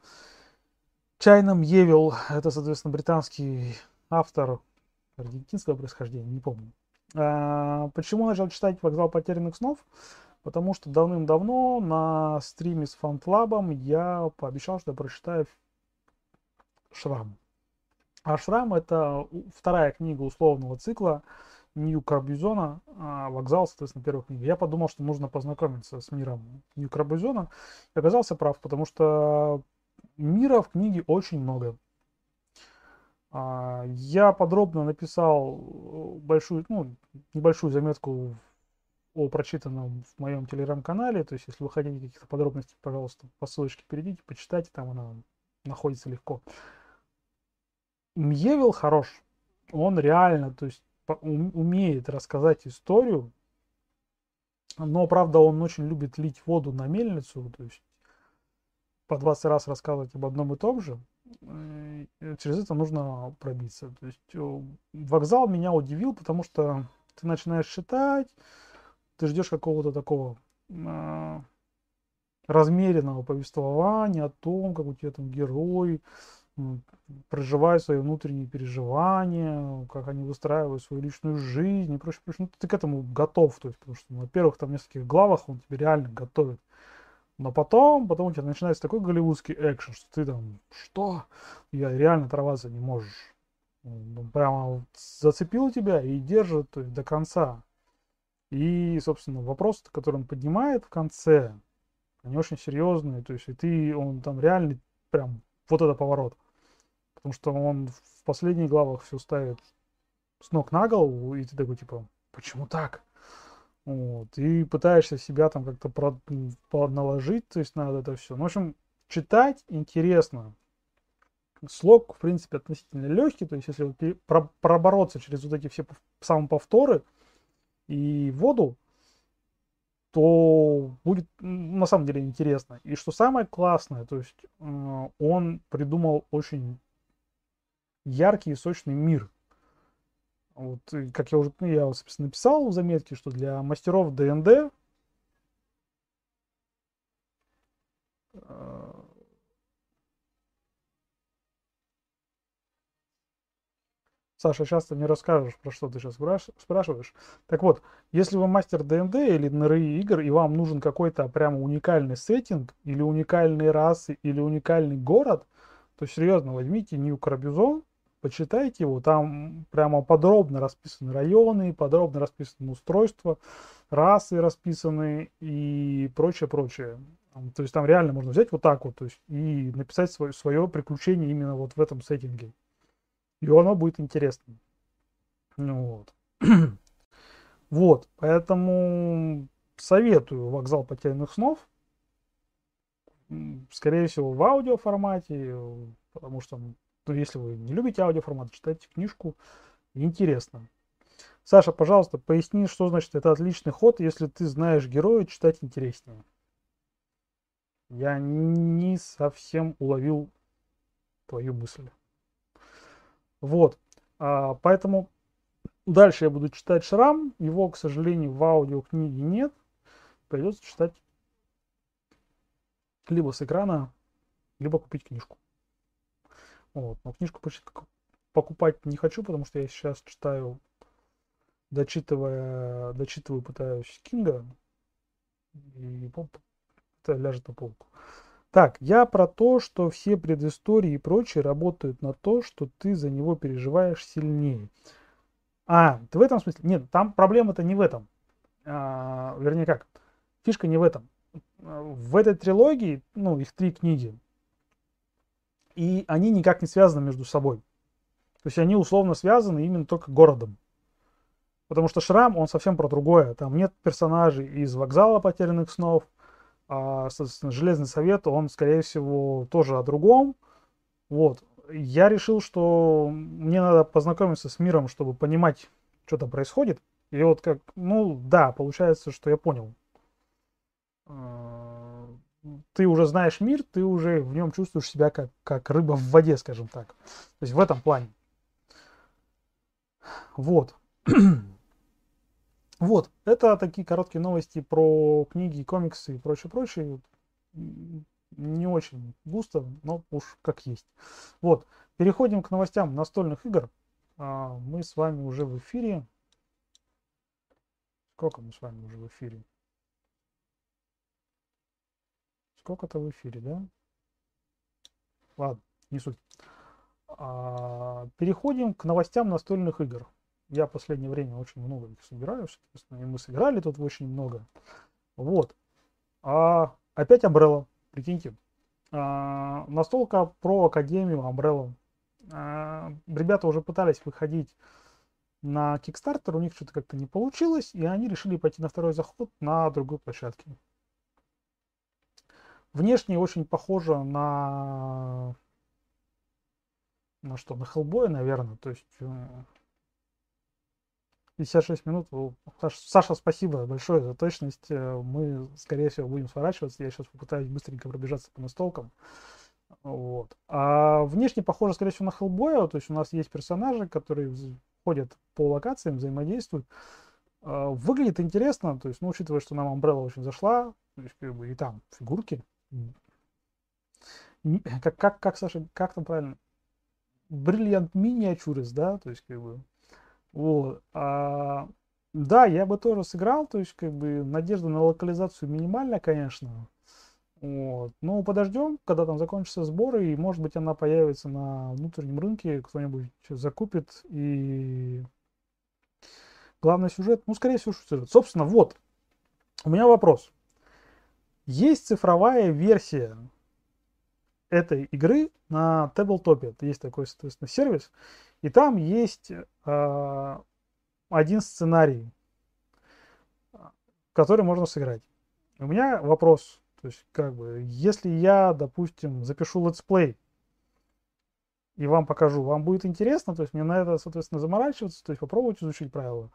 Чайном Евил. Это, соответственно, британский автор аргентинского происхождения, не помню. Почему начал читать «Вокзал потерянных снов»? Потому что давным-давно на стриме с Фантлабом я пообещал, что я прочитаю «Шрам». А «Шрам» — это вторая книга условного цикла Нью Карбюзона, «Вокзал», соответственно, первая книга. Я подумал, что нужно познакомиться с миром Нью Карбюзона. И оказался прав, потому что мира в книге очень много. Я подробно написал небольшую заметку о прочитанном в моем телеграм-канале. То есть, если вы хотите каких-то подробностей, пожалуйста, по ссылочке перейдите, почитайте, там она находится легко. Мьевил хорош. Он реально, то есть, умеет рассказать историю, но, правда, он очень любит лить воду на мельницу, то есть, по 20 раз рассказывать об одном и том же. Через это нужно пробиться. То есть, «Вокзал» меня удивил, потому что ты начинаешь читать, ты ждешь какого-то такого размеренного повествования о том, как у тебя там герой проживает свои внутренние переживания, как они выстраивают свою личную жизнь и прочее. Ты к этому готов, то есть, потому что, во-первых, там в нескольких главах он тебя реально готовит. Но потом у тебя начинается такой голливудский экшен, что ты там, что? Я реально оторваться не можешь. Прямо зацепил тебя и держит, то есть, до конца. И, собственно, вопросы, которые он поднимает в конце, они очень серьезные. То есть, он там реально прям вот это поворот. Потому что он в последних главах все ставит с ног на голову, и ты такой, типа, почему так? Вот. И пытаешься себя там как-то наложить, то есть, надо это все. Ну, в общем, читать интересно. Слог, в принципе, относительно легкий. То есть, если пробороться через вот эти все самоповторы и воду, то будет на самом деле интересно. И что самое классное, то есть, он придумал очень яркий и сочный мир. Вот, как я, собственно, написал в заметке, что для мастеров ДНД Саша, сейчас ты мне расскажешь, про что ты сейчас спрашиваешь. Так вот, если вы мастер ДНД или НРИ игр, и вам нужен какой-то прямо уникальный сеттинг, или уникальные расы, или уникальный город, то серьезно, возьмите Нью Карбюзон, почитайте его, там прямо подробно расписаны районы, подробно расписаны устройства, расы расписаны и прочее. То есть там реально можно взять вот так вот, то есть, и написать свое приключение именно вот в этом сеттинге. И оно будет интересным. Ну, вот. Вот, поэтому советую «Вокзал потерянных снов». скорее всего, в аудиоформате, потому что, ну, если вы не любите аудиоформат, читайте книжку, интересно. Саша, пожалуйста, поясни, что значит это отличный ход, если ты знаешь героя, читать интереснее. Я не совсем уловил твою мысль. Вот. Поэтому дальше я буду читать «Шрам». Его, к сожалению, в аудиокниге нет. Придется читать либо с экрана, либо купить книжку. Вот. Но книжку покупать не хочу, потому что я сейчас читаю, дочитываю, пытаюсь Кинга. И это ляжет на полку. Так, я про то, что все предыстории и прочее работают на то, что ты за него переживаешь сильнее. А, ты в этом смысле? Нет, там проблема-то не в этом. Вернее как, фишка не в этом. В этой трилогии, ну, их три книги, и они никак не связаны между собой. То есть они условно связаны именно только городом. Потому что «Шрам», он совсем про другое. Там нет персонажей из «Вокзала потерянных снов», соответственно, «Железный совет», он, скорее всего, тоже о другом. Вот. Я решил, что мне надо познакомиться с миром, чтобы понимать, что там происходит. И вот как, ну да, получается, что я понял. Ты уже знаешь мир, ты уже в нем чувствуешь себя как рыба в воде, скажем так. То есть в этом плане. Вот. Вот, это такие короткие новости про книги, комиксы и прочее-прочее. Не очень густо, но уж как есть. Вот, переходим к новостям настольных игр. Мы с вами уже в эфире. Сколько мы с вами уже в эфире? Сколько-то в эфире, да? Ладно, не суть. Переходим к новостям настольных игр. Я в последнее время очень много их собираю, соответственно, и мы собирали тут очень много. Вот. Опять Амбрелла, прикиньте. Настолка про Академию Амбрелла. Ребята уже пытались выходить на Kickstarter, у них что-то как-то не получилось, и они решили пойти на второй заход на другой площадке. Внешне очень похоже на что? На Хеллбоя, наверное. То есть... 56 минут. Саша, спасибо большое за точность. Мы, скорее всего, будем сворачиваться. Я сейчас попытаюсь быстренько пробежаться по настолкам. Вот. А внешне похоже, скорее всего, на Хеллбоя. То есть у нас есть персонажи, которые ходят по локациям, взаимодействуют. Выглядит интересно. То есть, ну, учитывая, что нам Umbrella очень зашла, то есть, как бы, и там фигурки. Как Саша, как там правильно? Бриллиант миниатюры, да? То есть, как бы... Вот. Да, я бы тоже сыграл, то есть, как бы, надежда на локализацию минимальная, конечно. Вот. Но подождем, когда там закончатся сборы, и, может быть, она появится на внутреннем рынке, кто-нибудь закупит, и главный сюжет, ну, скорее всего, сюжет. Собственно, вот, у меня вопрос. Есть цифровая версия этой игры на Tabletop. Есть такой, соответственно, сервис. И там есть один сценарий, который можно сыграть. У меня вопрос. То есть, как бы, если я, допустим, запишу летсплей и вам покажу, вам будет интересно, то есть мне на это, соответственно, заморачиваться, то есть попробовать изучить правила.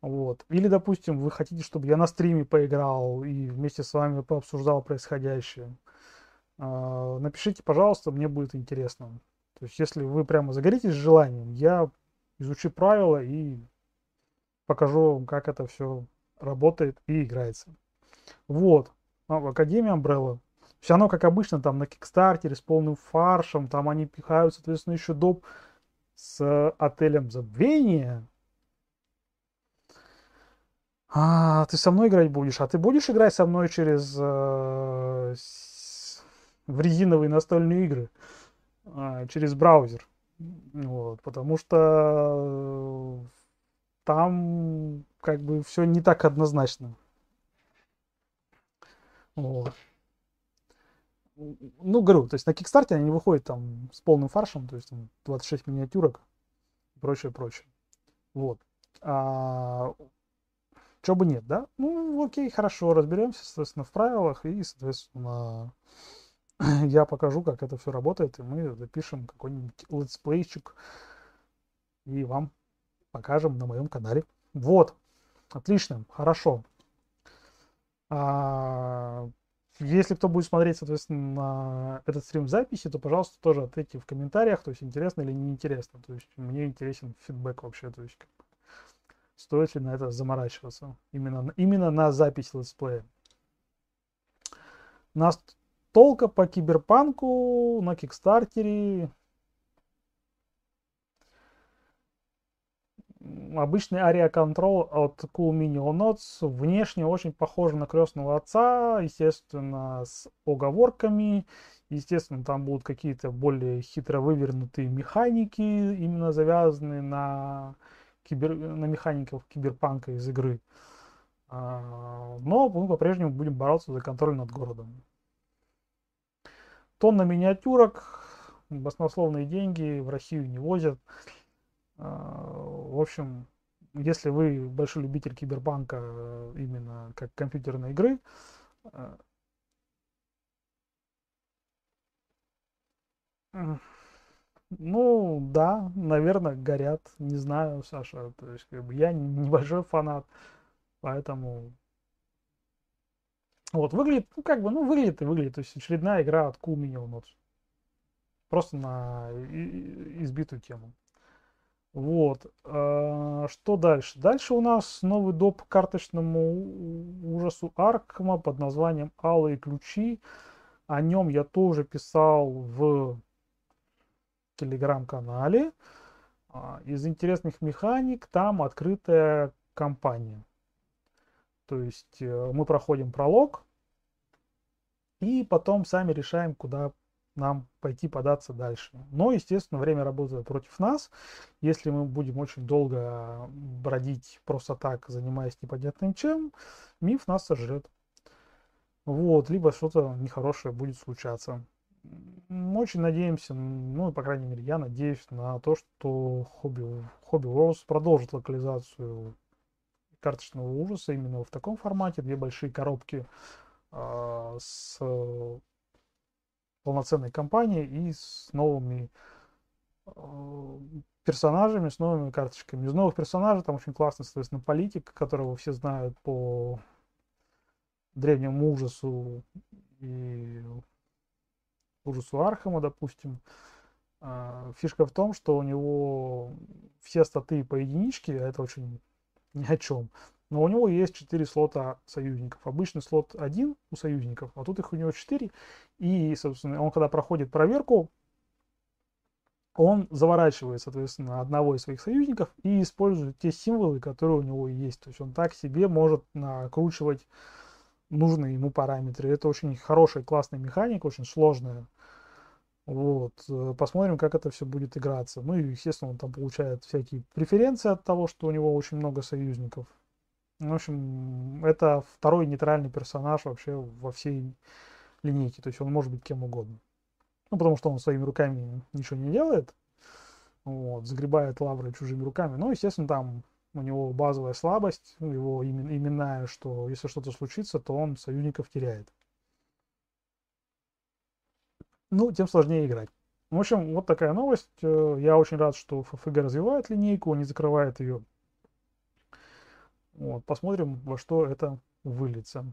Вот. Или, допустим, вы хотите, чтобы я на стриме поиграл и вместе с вами пообсуждал происходящее. Напишите, пожалуйста, мне будет интересно. То есть, если вы прямо загоритесь желанием, я изучу правила и покажу вам, как это все работает и играется. Вот. Академия Амбрелла. Все оно, как обычно, там на Кикстартере с полным фаршем. Там они пихают, соответственно, еще доп. С отелем забвения. Ты со мной играть будешь? А ты будешь играть со мной через... в резиновые настольные игры? Через браузер. Вот, потому что там как бы все не так однозначно. Вот. Ну, говорю, то есть на Kickstarter они выходят там с полным фаршем, то есть там 26 миниатюрок и прочее. Вот. Чего бы нет, да? Ну, окей, хорошо, разберемся, соответственно, в правилах и, соответственно, я покажу, как это все работает, и мы запишем какой-нибудь летсплейчик и вам покажем на моем канале. Вот, отлично, хорошо. Если кто будет смотреть, соответственно, этот стрим в записи, то, пожалуйста, тоже ответьте в комментариях, то есть интересно или неинтересно. То есть мне интересен фидбэк вообще, то есть стоит ли на это заморачиваться, именно на запись летсплея. Настолка по Киберпанку на Кикстартере. Обычный Aria Control от Cool Mini or Nots. Внешне очень похоже на Крестного Отца, естественно, с оговорками. Естественно, там будут какие-то более хитро вывернутые механики, именно завязанные на механиков Киберпанка из игры. Но мы по-прежнему будем бороться за контроль над городом. Тонна миниатюрок, баснословные деньги в Россию не возят. В общем, если вы большой любитель Киберпанка именно как компьютерной игры, ну да, наверное, горят. Не знаю, Саша, то есть как бы я небольшой фанат, поэтому вот выглядит, ну как бы, ну выглядит и выглядит, то есть очередная игра от Cool Mini or Not, просто на избитую тему. Вот, что дальше? Дальше у нас новый доп. Карточному ужасу Аркхема под названием «Алые ключи». О нем я тоже писал в телеграм-канале. Из интересных механик там открытая кампания. То есть мы проходим пролог и потом сами решаем, куда нам пойти податься дальше. Но, естественно, время работает против нас. Если мы будем очень долго бродить просто так, занимаясь непонятным чем, миф нас сожрет. Вот, либо что-то нехорошее будет случаться. Мы очень надеемся, ну, по крайней мере, я надеюсь на то, что Hobby Worlds продолжит локализацию карточного ужаса именно в таком формате. Две большие коробки с полноценной кампании и с новыми персонажами, с новыми карточками. Из новых персонажей там очень классный, соответственно, политик, которого все знают по древнему ужасу и ужасу Архема, допустим. Фишка в том, что у него все статы по единичке, а это очень ни о чем. Но у него есть 4 слота союзников. Обычный слот 1 у союзников, а тут их у него 4. И, собственно, он, когда проходит проверку, он заворачивает, соответственно, одного из своих союзников и использует те символы, которые у него есть. То есть он так себе может накручивать нужные ему параметры. Это очень хорошая, классная механика, очень сложная. Вот. Посмотрим, как это все будет играться. Ну и, естественно, он там получает всякие преференции от того, что у него очень много союзников. В общем, это второй нейтральный персонаж вообще во всей линейке. То есть он может быть кем угодно. Ну, потому что он своими руками ничего не делает. Вот, загребает лавры чужими руками. Но, естественно, там у него базовая слабость. Его именная, что если что-то случится, то он союзников теряет. Ну, тем сложнее играть. В общем, вот такая новость. Я очень рад, что ФФГ развивает линейку, не закрывает ее. Вот, посмотрим, во что это выльется.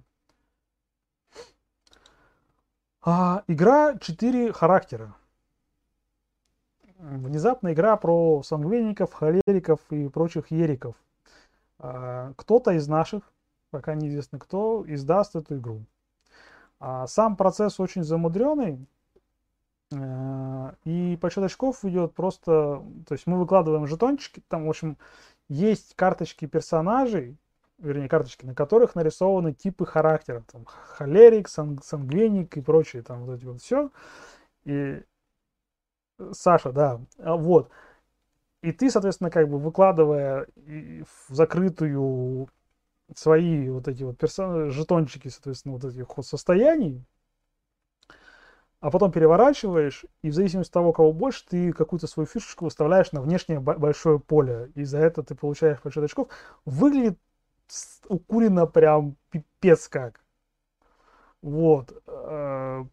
Игра 4 характера. Внезапно игра про сангвиников, холериков и прочих ериков. Кто-то из наших, пока неизвестно кто, издаст эту игру. Сам процесс очень замудренный. И подсчет очков идет просто... То есть мы выкладываем жетончики, там, в общем... Есть карточки персонажей, вернее, карточки, на которых нарисованы типы характеров. Там холерик, сангвиник и прочее, там вот эти вот все. И... Саша, да, вот. И ты, соответственно, как бы выкладывая в закрытую свои вот эти вот жетончики, соответственно, вот этих вот состояний, а потом переворачиваешь, и в зависимости от того, кого больше, ты какую-то свою фишечку выставляешь на внешнее большое поле. И за это ты получаешь большой очков. Выглядит укурено прям пипец как. Вот.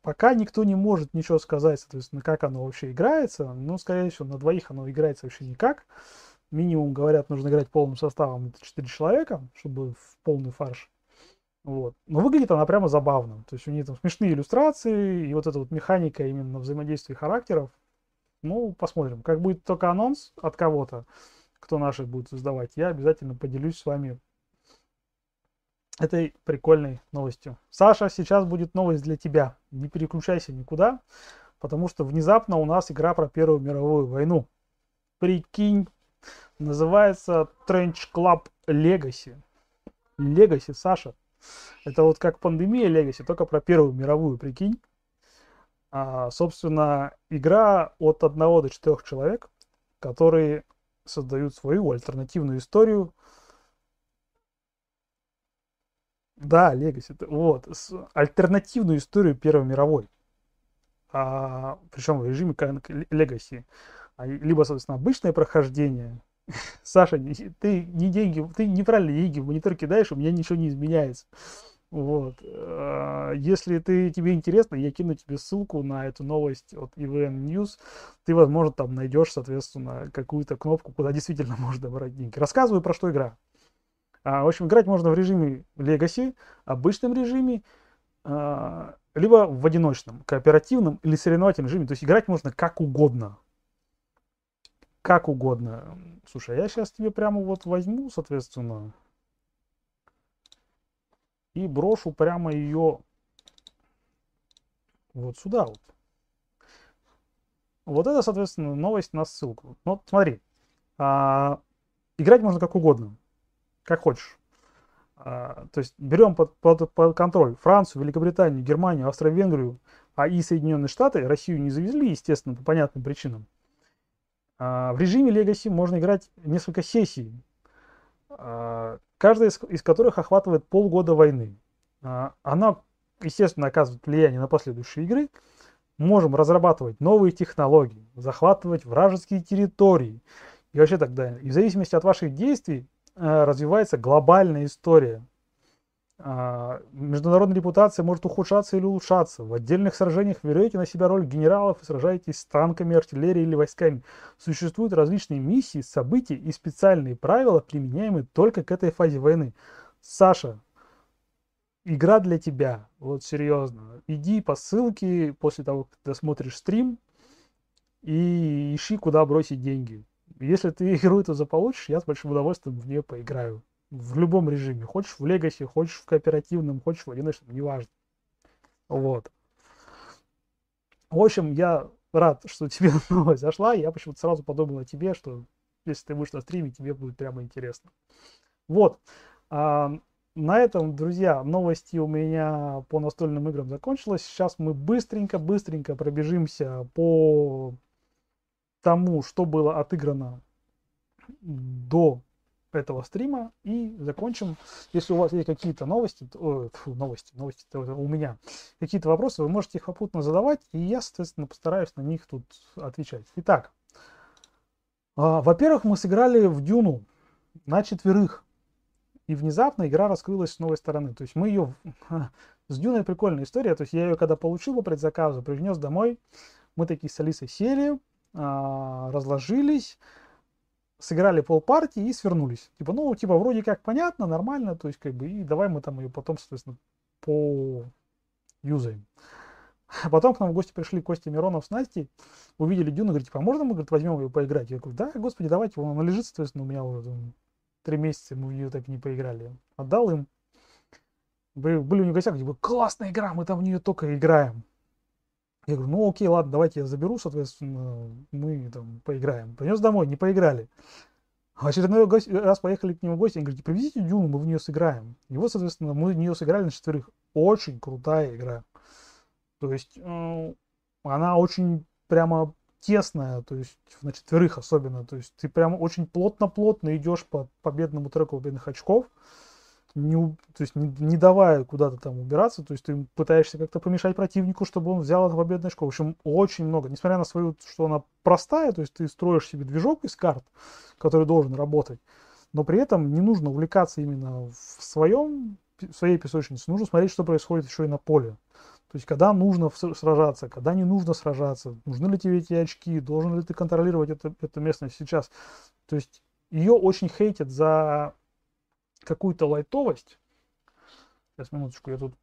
Пока никто не может ничего сказать, соответственно, как оно вообще играется. Ну, скорее всего, на двоих оно играется вообще никак. Минимум, говорят, нужно играть полным составом 4 человека, чтобы в полный фарш. Вот. Но выглядит она прямо забавно. То есть у нее там смешные иллюстрации, и вот эта вот механика именно взаимодействия характеров. Ну, посмотрим. Как будет только анонс от кого-то, кто наши будет создавать, я обязательно поделюсь с вами этой прикольной новостью. Саша, сейчас будет новость для тебя. Не переключайся никуда, потому что внезапно у нас игра про Первую мировую войну. Прикинь, называется Trench Club Legacy. Legacy, Саша. Это вот как пандемия Legacy, только про Первую мировую, прикинь. Собственно, игра от 1 до 4 человек, которые создают свою альтернативную историю. Да, Legacy. Вот. Альтернативную историю Первой мировой. Причем в режиме Legacy. Либо, соответственно, обычное прохождение. Саша, ты не деньги, ты неправильно деньги в монитор кидаешь, у меня ничего не изменяется. Вот. Если тебе интересно, я кину тебе ссылку на эту новость от EVN News. Ты, возможно, там найдешь, соответственно, какую-то кнопку, куда действительно можно брать деньги. Рассказываю, про что игра. В общем, играть можно в режиме Legacy, обычном режиме, либо в одиночном, кооперативном или соревновательном режиме. То есть играть можно как угодно. Как угодно. Слушай, я сейчас тебе прямо вот возьму, соответственно, и брошу прямо ее вот сюда. Вот, вот это, соответственно, новость на ссылку. Вот смотри, играть можно как угодно. Как хочешь. То есть берем под контроль Францию, Великобританию, Германию, Австро-Венгрию, и Соединенные Штаты. Россию не завезли, естественно, по понятным причинам. В режиме Legacy можно играть несколько сессий, каждая из которых охватывает полгода войны. Она, естественно, оказывает влияние на последующие игры. Можем разрабатывать новые технологии, захватывать вражеские территории. И вообще так далее. И в зависимости от ваших действий развивается глобальная история. Международная репутация может ухудшаться или улучшаться. В отдельных сражениях вы берете на себя роль генералов и сражаетесь с танками, артиллерией или войсками. Существуют различные миссии, события и специальные правила, применяемые только к этой фазе войны. Саша, игра для тебя. Вот серьезно. Иди по ссылке после того, как ты досмотришь стрим, и ищи, куда бросить деньги. Если ты игру эту заполучишь, я с большим удовольствием в нее поиграю. В любом режиме. Хочешь в Legacy, хочешь в кооперативном, хочешь в одиночном, неважно. Вот. В общем, я рад, что тебе новость зашла. Я почему-то сразу подумал о тебе, что если ты будешь на стриме, тебе будет прямо интересно. Вот. На этом, друзья, новости у меня по настольным играм закончилось. Сейчас мы быстренько пробежимся по тому, что было отыграно до этого стрима, и закончим. Если у вас есть какие-то новости у меня, какие-то вопросы, вы можете их попутно задавать, и я, соответственно, постараюсь на них тут отвечать. Итак, во-первых, мы сыграли в Дюну на 4, и внезапно игра раскрылась с новой стороны. То есть мы ее... С Дюной прикольная история, то есть я ее когда получил по предзаказу, принес домой, мы такие с Алисой сели, разложились, сыграли полпартии и свернулись. Типа, ну, типа, вроде как понятно, нормально, то есть, как бы, и давай мы там ее потом, соответственно, поюзаем. А потом к нам в гости пришли Костя Миронов с Настей, увидели Дюну, говорит, типа, а можно мы, говорит, возьмем ее поиграть? Я говорю, да, господи, давайте, она лежит, соответственно, у меня уже там 3 месяца, мы в нее так и не поиграли. Отдал им. Были у них в гостях, типа, классная игра, мы там в нее только играем. Я говорю, ну окей, ладно, давайте я заберу, соответственно, мы там поиграем. Принес домой, не поиграли. В очередной раз поехали к нему в гости, он говорит, привезите Дюну, мы в нее сыграем. И вот, соответственно, мы в нее сыграли на 4. Очень крутая игра. То есть она очень прямо тесная, то есть на 4 особенно. То есть ты прямо очень плотно идешь по победному треку победных очков. То есть не давая куда-то там убираться, то есть ты пытаешься как-то помешать противнику, чтобы он взял это победное очко. В общем, очень много. Несмотря на свою, что она простая, то есть ты строишь себе движок из карт, который должен работать, но при этом не нужно увлекаться именно в своей песочнице. Нужно смотреть, что происходит еще и на поле. То есть, когда нужно сражаться, когда не нужно сражаться, нужны ли тебе эти очки, должен ли ты контролировать эту местность сейчас. То есть, ее очень хейтят за какую-то лайтовость. Сейчас, минуточку, я тут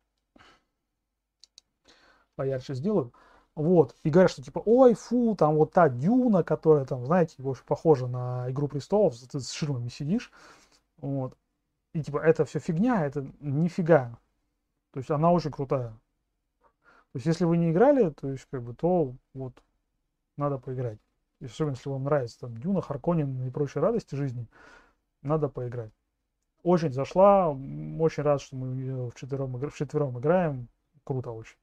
поярче сделаю. Вот, и говорят, что типа, ой, фу, там вот та дюна, которая там, знаете, в общем, похожа на «Игру престолов», ты с ширмами сидишь, вот, и типа, это все фигня, это нифига, то есть она очень крутая. То есть если вы не играли, то есть как бы, то вот, надо поиграть. И особенно, если вам нравится там дюна, Харконнен и прочие радости жизни, надо поиграть. Очень зашла, очень рад, что мы ее вчетвером играем, круто очень.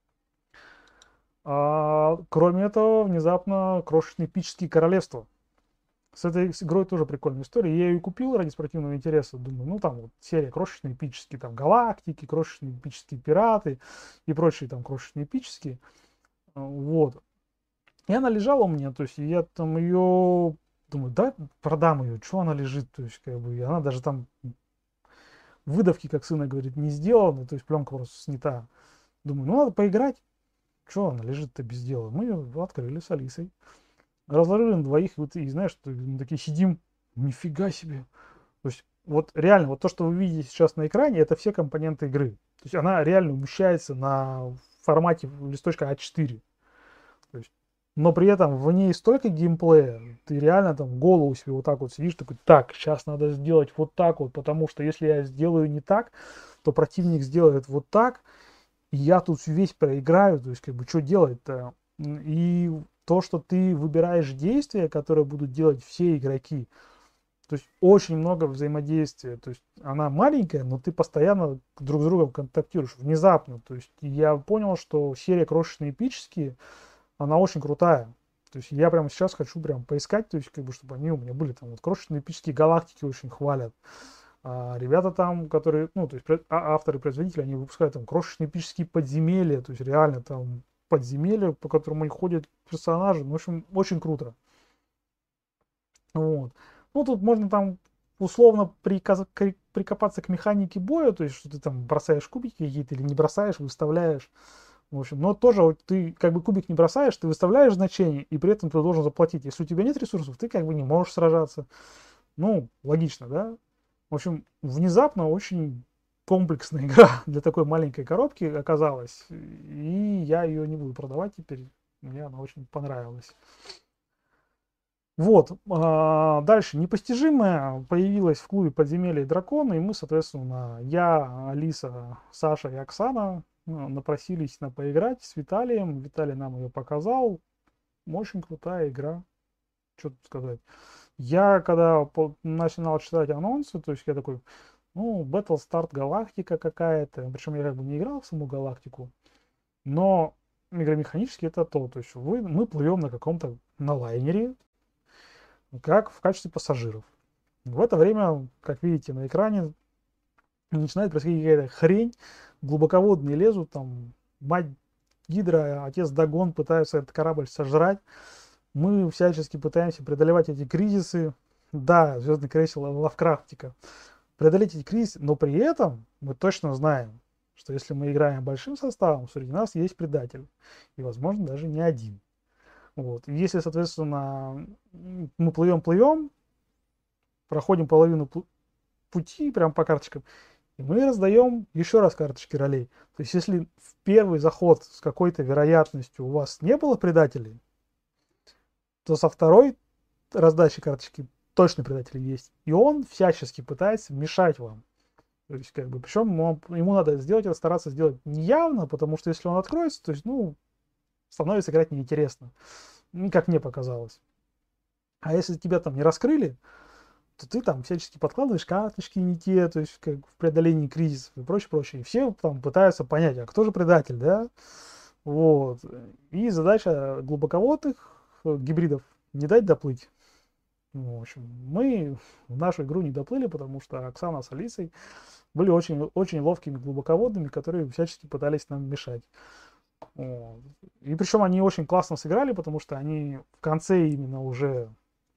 Кроме этого, внезапно крошечные эпические королевства. С этой игрой тоже прикольная история. Я ее купил ради спортивного интереса. Думаю, ну там вот серия крошечные эпические там галактики, крошечные эпические пираты и прочие там крошечные эпические. Вот. И она лежала у меня. То есть я там ее думаю, да, продам ее. Чего она лежит? То есть как бы она даже там выдавки, как сына говорит, не сделаны. То есть пленка просто снята. Думаю, ну надо поиграть. Что она лежит-то без дела? Мы ее открыли с Алисой. Разложили на двоих, и знаешь, мы такие сидим, нифига себе. То есть, вот реально, вот то, что вы видите сейчас на экране, это все компоненты игры. То есть, она реально умещается на формате листочка А4. То есть, но при этом в ней столько геймплея, ты реально там голову себе вот так вот сидишь, такой, так, сейчас надо сделать вот так вот, потому что если я сделаю не так, то противник сделает вот так, и я тут весь проиграю, то есть, как бы, что делать-то? И то, что ты выбираешь действия, которые будут делать все игроки, то есть, очень много взаимодействия, то есть, она маленькая, но ты постоянно друг с другом контактируешь, внезапно, то есть, я понял, что серия «Крошечные эпические», она очень крутая, то есть, я прямо сейчас хочу прям поискать, то есть, как бы, чтобы они у меня были, там, вот, «Крошечные эпические галактики» очень хвалят. А ребята там, которые, ну, то есть авторы-производители, они выпускают там крошечные эпические подземелья, то есть реально там подземелья, по которым они ходят персонажи, ну, в общем, очень круто. Вот. Ну, тут можно там условно прикопаться к механике боя, то есть, что ты там бросаешь кубики какие-то или не бросаешь, выставляешь, в общем, но тоже вот, ты как бы кубик не бросаешь, ты выставляешь значение, и при этом ты должен заплатить. Если у тебя нет ресурсов, ты как бы не можешь сражаться. Ну, логично, да? В общем, внезапно очень комплексная игра для такой маленькой коробки оказалась. И я ее не буду продавать теперь. Мне она очень понравилась. Вот. Дальше. «Непостижимая» появилась в клубе «Подземелья и дракона». И мы, соответственно, я, Алиса, Саша и Оксана напросились на поиграть с Виталием. Виталий нам ее показал. Очень крутая игра. Что тут сказать? Я, когда начинал читать анонсы, то есть я такой, ну, Battlestar Галактика какая-то, причем я как бы не играл в саму Галактику, но игромеханически это то есть мы плывем на каком-то, на лайнере, как в качестве пассажиров. В это время, как видите на экране, начинает происходить какая-то хрень, глубоководные лезут, там, мать Гидра, отец Дагон пытаются этот корабль сожрать. Мы всячески пытаемся преодолевать эти кризисы. Да, «Звездный крейсер» Лавкрафтика. Преодолеть эти кризисы, но при этом мы точно знаем, что если мы играем большим составом, среди нас есть предатель. И, возможно, даже не один. Вот. И если, соответственно, мы плывем-плывем, проходим половину пути прям по карточкам, и мы раздаем еще раз карточки ролей. То есть, если в первый заход с какой-то вероятностью у вас не было предателей, то со второй раздачи карточки точно предатель есть. И он всячески пытается мешать вам. То есть, как бы, причем ему надо сделать это, стараться сделать неявно, потому что если он откроется, то есть, ну, становится играть неинтересно. Как мне показалось. А если тебя там не раскрыли, то ты там всячески подкладываешь карточки не те, то есть, как в преодолении кризисов и прочее, прочее. И все там пытаются понять, а кто же предатель, да? Вот. И задача глубоководных гибридов не дать доплыть. Ну, в общем, мы в нашу игру не доплыли, потому что Оксана с Алисой были очень, очень ловкими глубоководными, которые всячески пытались нам мешать. И причем они очень классно сыграли, потому что они в конце именно уже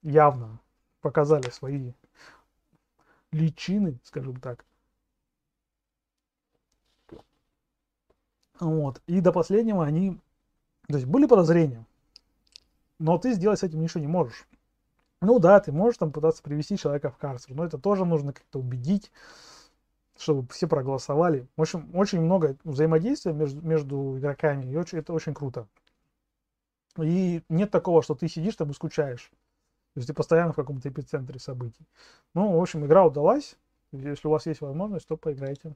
явно показали свои личины, скажем так. Вот. И до последнего они... То есть были подозрения, но ты сделать с этим ничего не можешь. Ну да, ты можешь там пытаться привести человека в карцер, но это тоже нужно как-то убедить, чтобы все проголосовали. В общем, очень много взаимодействия между игроками, и это очень круто. И нет такого, что ты сидишь там и скучаешь. То есть ты постоянно в каком-то эпицентре событий. Ну, в общем, игра удалась. Если у вас есть возможность, то поиграйте.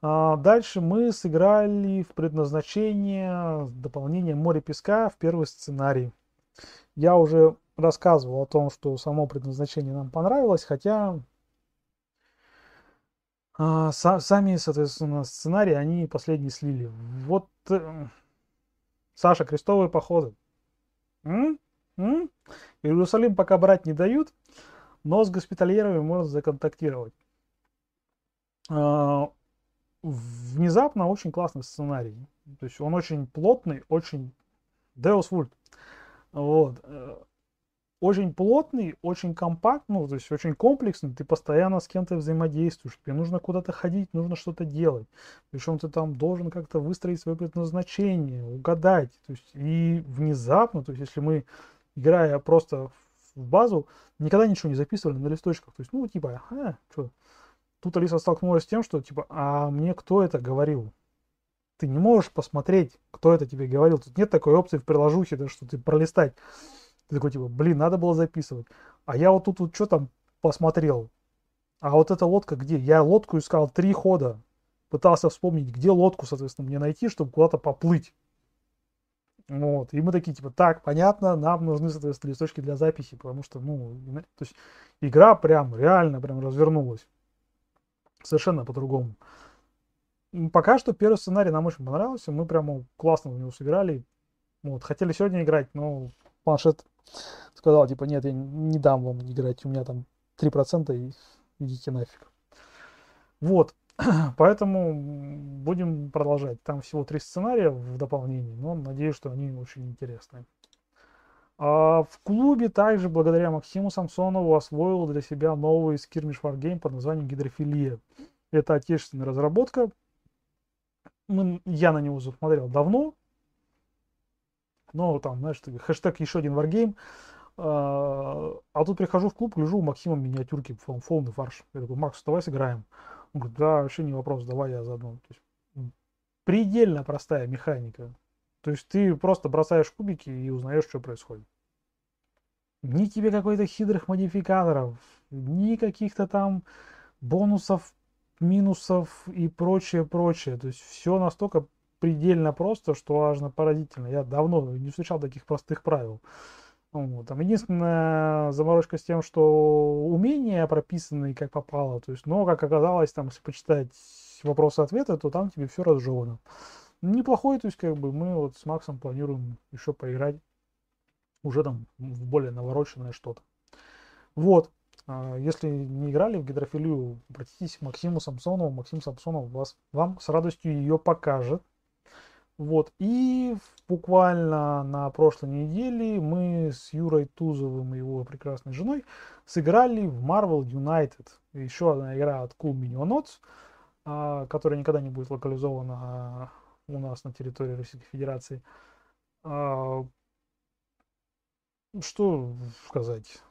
Дальше мы сыграли в предназначение, дополнение «Море песка» в первый сценарий. Я уже рассказывал о том, что само предназначение нам понравилось, хотя сами, соответственно, сценарии, они последние слили. Вот Саша, крестовые походы. Иерусалим пока брать не дают, но с госпитальерами можно законтактировать. Внезапно очень классный сценарий. То есть он очень плотный, очень... Deus Vult. Вот. Очень плотный, очень компактный, ну, то есть очень комплексный. Ты постоянно с кем-то взаимодействуешь. Тебе нужно куда-то ходить, нужно что-то делать. Причем ты там должен как-то выстроить свое предназначение, угадать. То есть, и внезапно, то есть если мы, играя просто в базу, никогда ничего не записывали на листочках. То есть, ну, типа, что... Тут Алиса столкнулась с тем, что типа, а мне кто это говорил? Ты не можешь посмотреть, кто это тебе говорил. Тут нет такой опции в приложухе, да, что ты пролистать. Ты такой, типа, блин, надо было записывать. А я вот тут вот что там посмотрел? А вот эта лодка где? Я лодку искал 3 хода. Пытался вспомнить, где лодку, соответственно, мне найти, чтобы куда-то поплыть. Вот. И мы такие, типа, так, понятно, нам нужны, соответственно, листочки для записи, потому что, ну, то есть игра прям реально прям развернулась. Совершенно по-другому. Пока что первый сценарий нам очень понравился. Мы прямо классно в него сыграли. Вот. Хотели сегодня играть, но планшет сказал, типа, нет, я не дам вам играть. У меня там 3% и идите нафиг. Вот. Поэтому будем продолжать. Там всего 3 сценария в дополнении, но надеюсь, что они очень интересные. В клубе также благодаря Максиму Самсонову освоил для себя новый скирмиш варгейм под названием «Гидрофилия». Это отечественная разработка. Я на него смотрел давно. Но там, знаешь, хэштег «Еще один варгейм». А тут прихожу в клуб, гляжу у Максима миниатюрки, полный фарш. Я такой, Макс, давай сыграем. Он говорит, да, вообще не вопрос, давай я заодно. То есть, предельно простая механика. То есть ты просто бросаешь кубики и узнаешь, что происходит. Ни тебе какой-то хитрых модификаторов, ни каких-то там бонусов, минусов и прочее. То есть все настолько предельно просто, что аж поразительно. Я давно не встречал таких простых правил. Вот. Там единственная заморочка с тем, что умения прописаны как попало. То есть, но, как оказалось, там, если почитать вопросы-ответы, то там тебе все разжевано. Неплохой, то есть как бы мы вот с Максом планируем еще поиграть уже там в более навороченное что-то. Вот, если не играли в гидрофилию, обратитесь к Максиму Самсонову. Максим Самсонов вам с радостью ее покажет. Вот, и буквально на прошлой неделе мы с Юрой Тузовым и его прекрасной женой сыграли в Marvel United. Еще одна игра от Cool Minionauts, которая никогда не будет локализована у нас на территории Российской Федерации. Что сказать?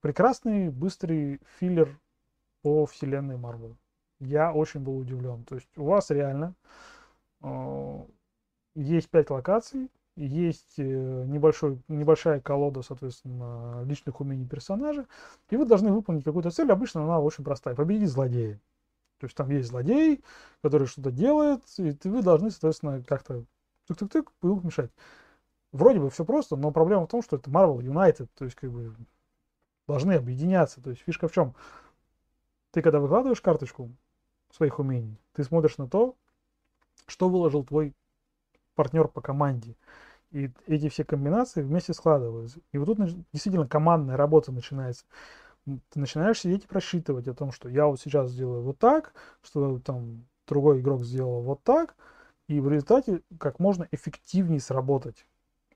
Прекрасный, быстрый филлер по вселенной Марвел. Я очень был удивлен. То есть у вас реально есть 5 локаций, есть небольшая колода, соответственно, личных умений персонажа, и вы должны выполнить какую-то цель. Обычно она очень простая. Победить злодея. То есть там есть злодей, который что-то делает, и вы должны, соответственно, как-то тык-тык-тык пылок мешать. Вроде бы все просто, но проблема в том, что это Marvel United, то есть как бы должны объединяться. То есть фишка в чем? Ты когда выкладываешь карточку своих умений, ты смотришь на то, что выложил твой партнер по команде. И эти все комбинации вместе складываются. И вот тут действительно командная работа начинается. Ты начинаешь сидеть и просчитывать о том, что я вот сейчас сделаю вот так, что там другой игрок сделал вот так, и в результате как можно эффективнее сработать.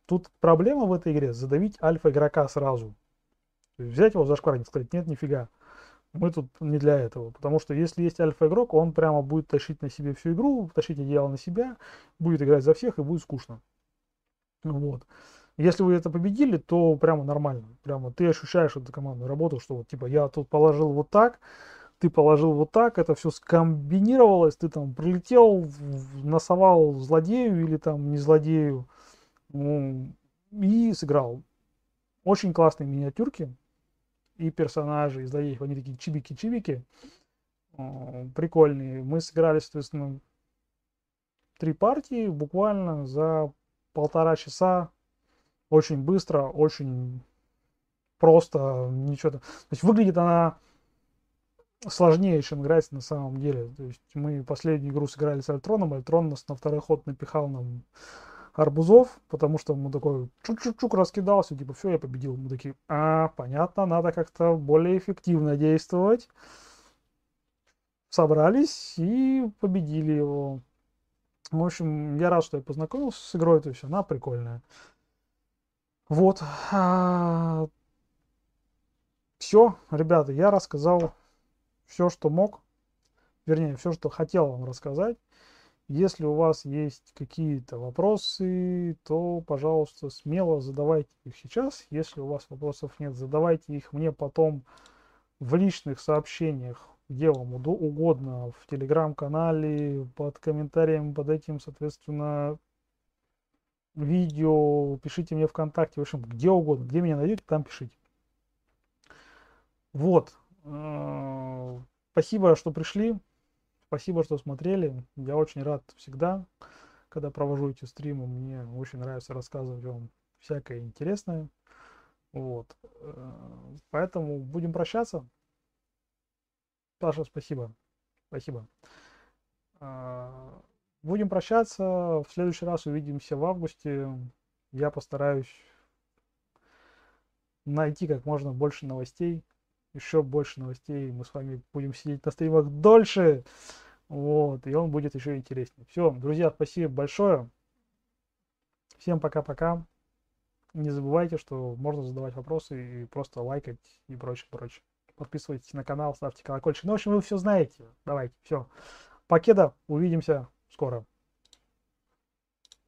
Тут проблема в этой игре — задавить альфа-игрока сразу. То есть взять его за шкварник и сказать, нет, нифига. Мы тут не для этого, потому что если есть альфа-игрок, он прямо будет тащить на себе всю игру, тащить одеяло на себя, будет играть за всех и будет скучно. Вот. Если вы это победили, то прямо нормально. Прямо ты ощущаешь эту командную работу, что вот типа я тут положил вот так, ты положил вот так, это все скомбинировалось, ты там прилетел, носовал злодею или там не злодею и сыграл. Очень классные миниатюрки. И персонажи, и злодеев, они такие чибики-чибики, прикольные. Мы сыграли, соответственно, 3 партии буквально за 1,5 часа. Очень быстро, очень просто, ничего там. То есть выглядит она сложнее, чем играть на самом деле. То есть мы последнюю игру сыграли с Альтроном, Альтрон нас на 2-й ход напихал нам арбузов, потому что мы такой чук-чук-чук раскидался, типа, все, я победил. Мы такие, понятно, надо как-то более эффективно действовать. Собрались и победили его. В общем, я рад, что я познакомился с игрой, то есть она прикольная. Вот. Все, ребята, я рассказал все, что мог. Вернее, все, что хотел вам рассказать. Если у вас есть какие-то вопросы, то, пожалуйста, смело задавайте их сейчас. Если у вас вопросов нет, задавайте их мне потом в личных сообщениях, где вам угодно, в телеграм-канале, под комментарием, под этим, соответственно, видео. Пишите мне ВКонтакте, в общем, где угодно, где меня найдете, там пишите. Вот. Спасибо, что пришли. Спасибо, что смотрели. Я очень рад всегда, когда провожу эти стримы. Мне очень нравится рассказывать вам всякое интересное. Вот. Поэтому будем прощаться. Саша, спасибо. Спасибо. Будем прощаться. В следующий раз увидимся в августе. Я постараюсь найти как можно больше новостей. Еще больше новостей. Мы с вами будем сидеть на стримах дольше. Вот. И он будет еще интереснее. Все, друзья, спасибо большое. Всем пока-пока. Не забывайте, что можно задавать вопросы и просто лайкать и прочее-прочее. Подписывайтесь на канал, ставьте колокольчик. Ну, в общем, вы все знаете. Давайте, все. Покеда. Увидимся скоро.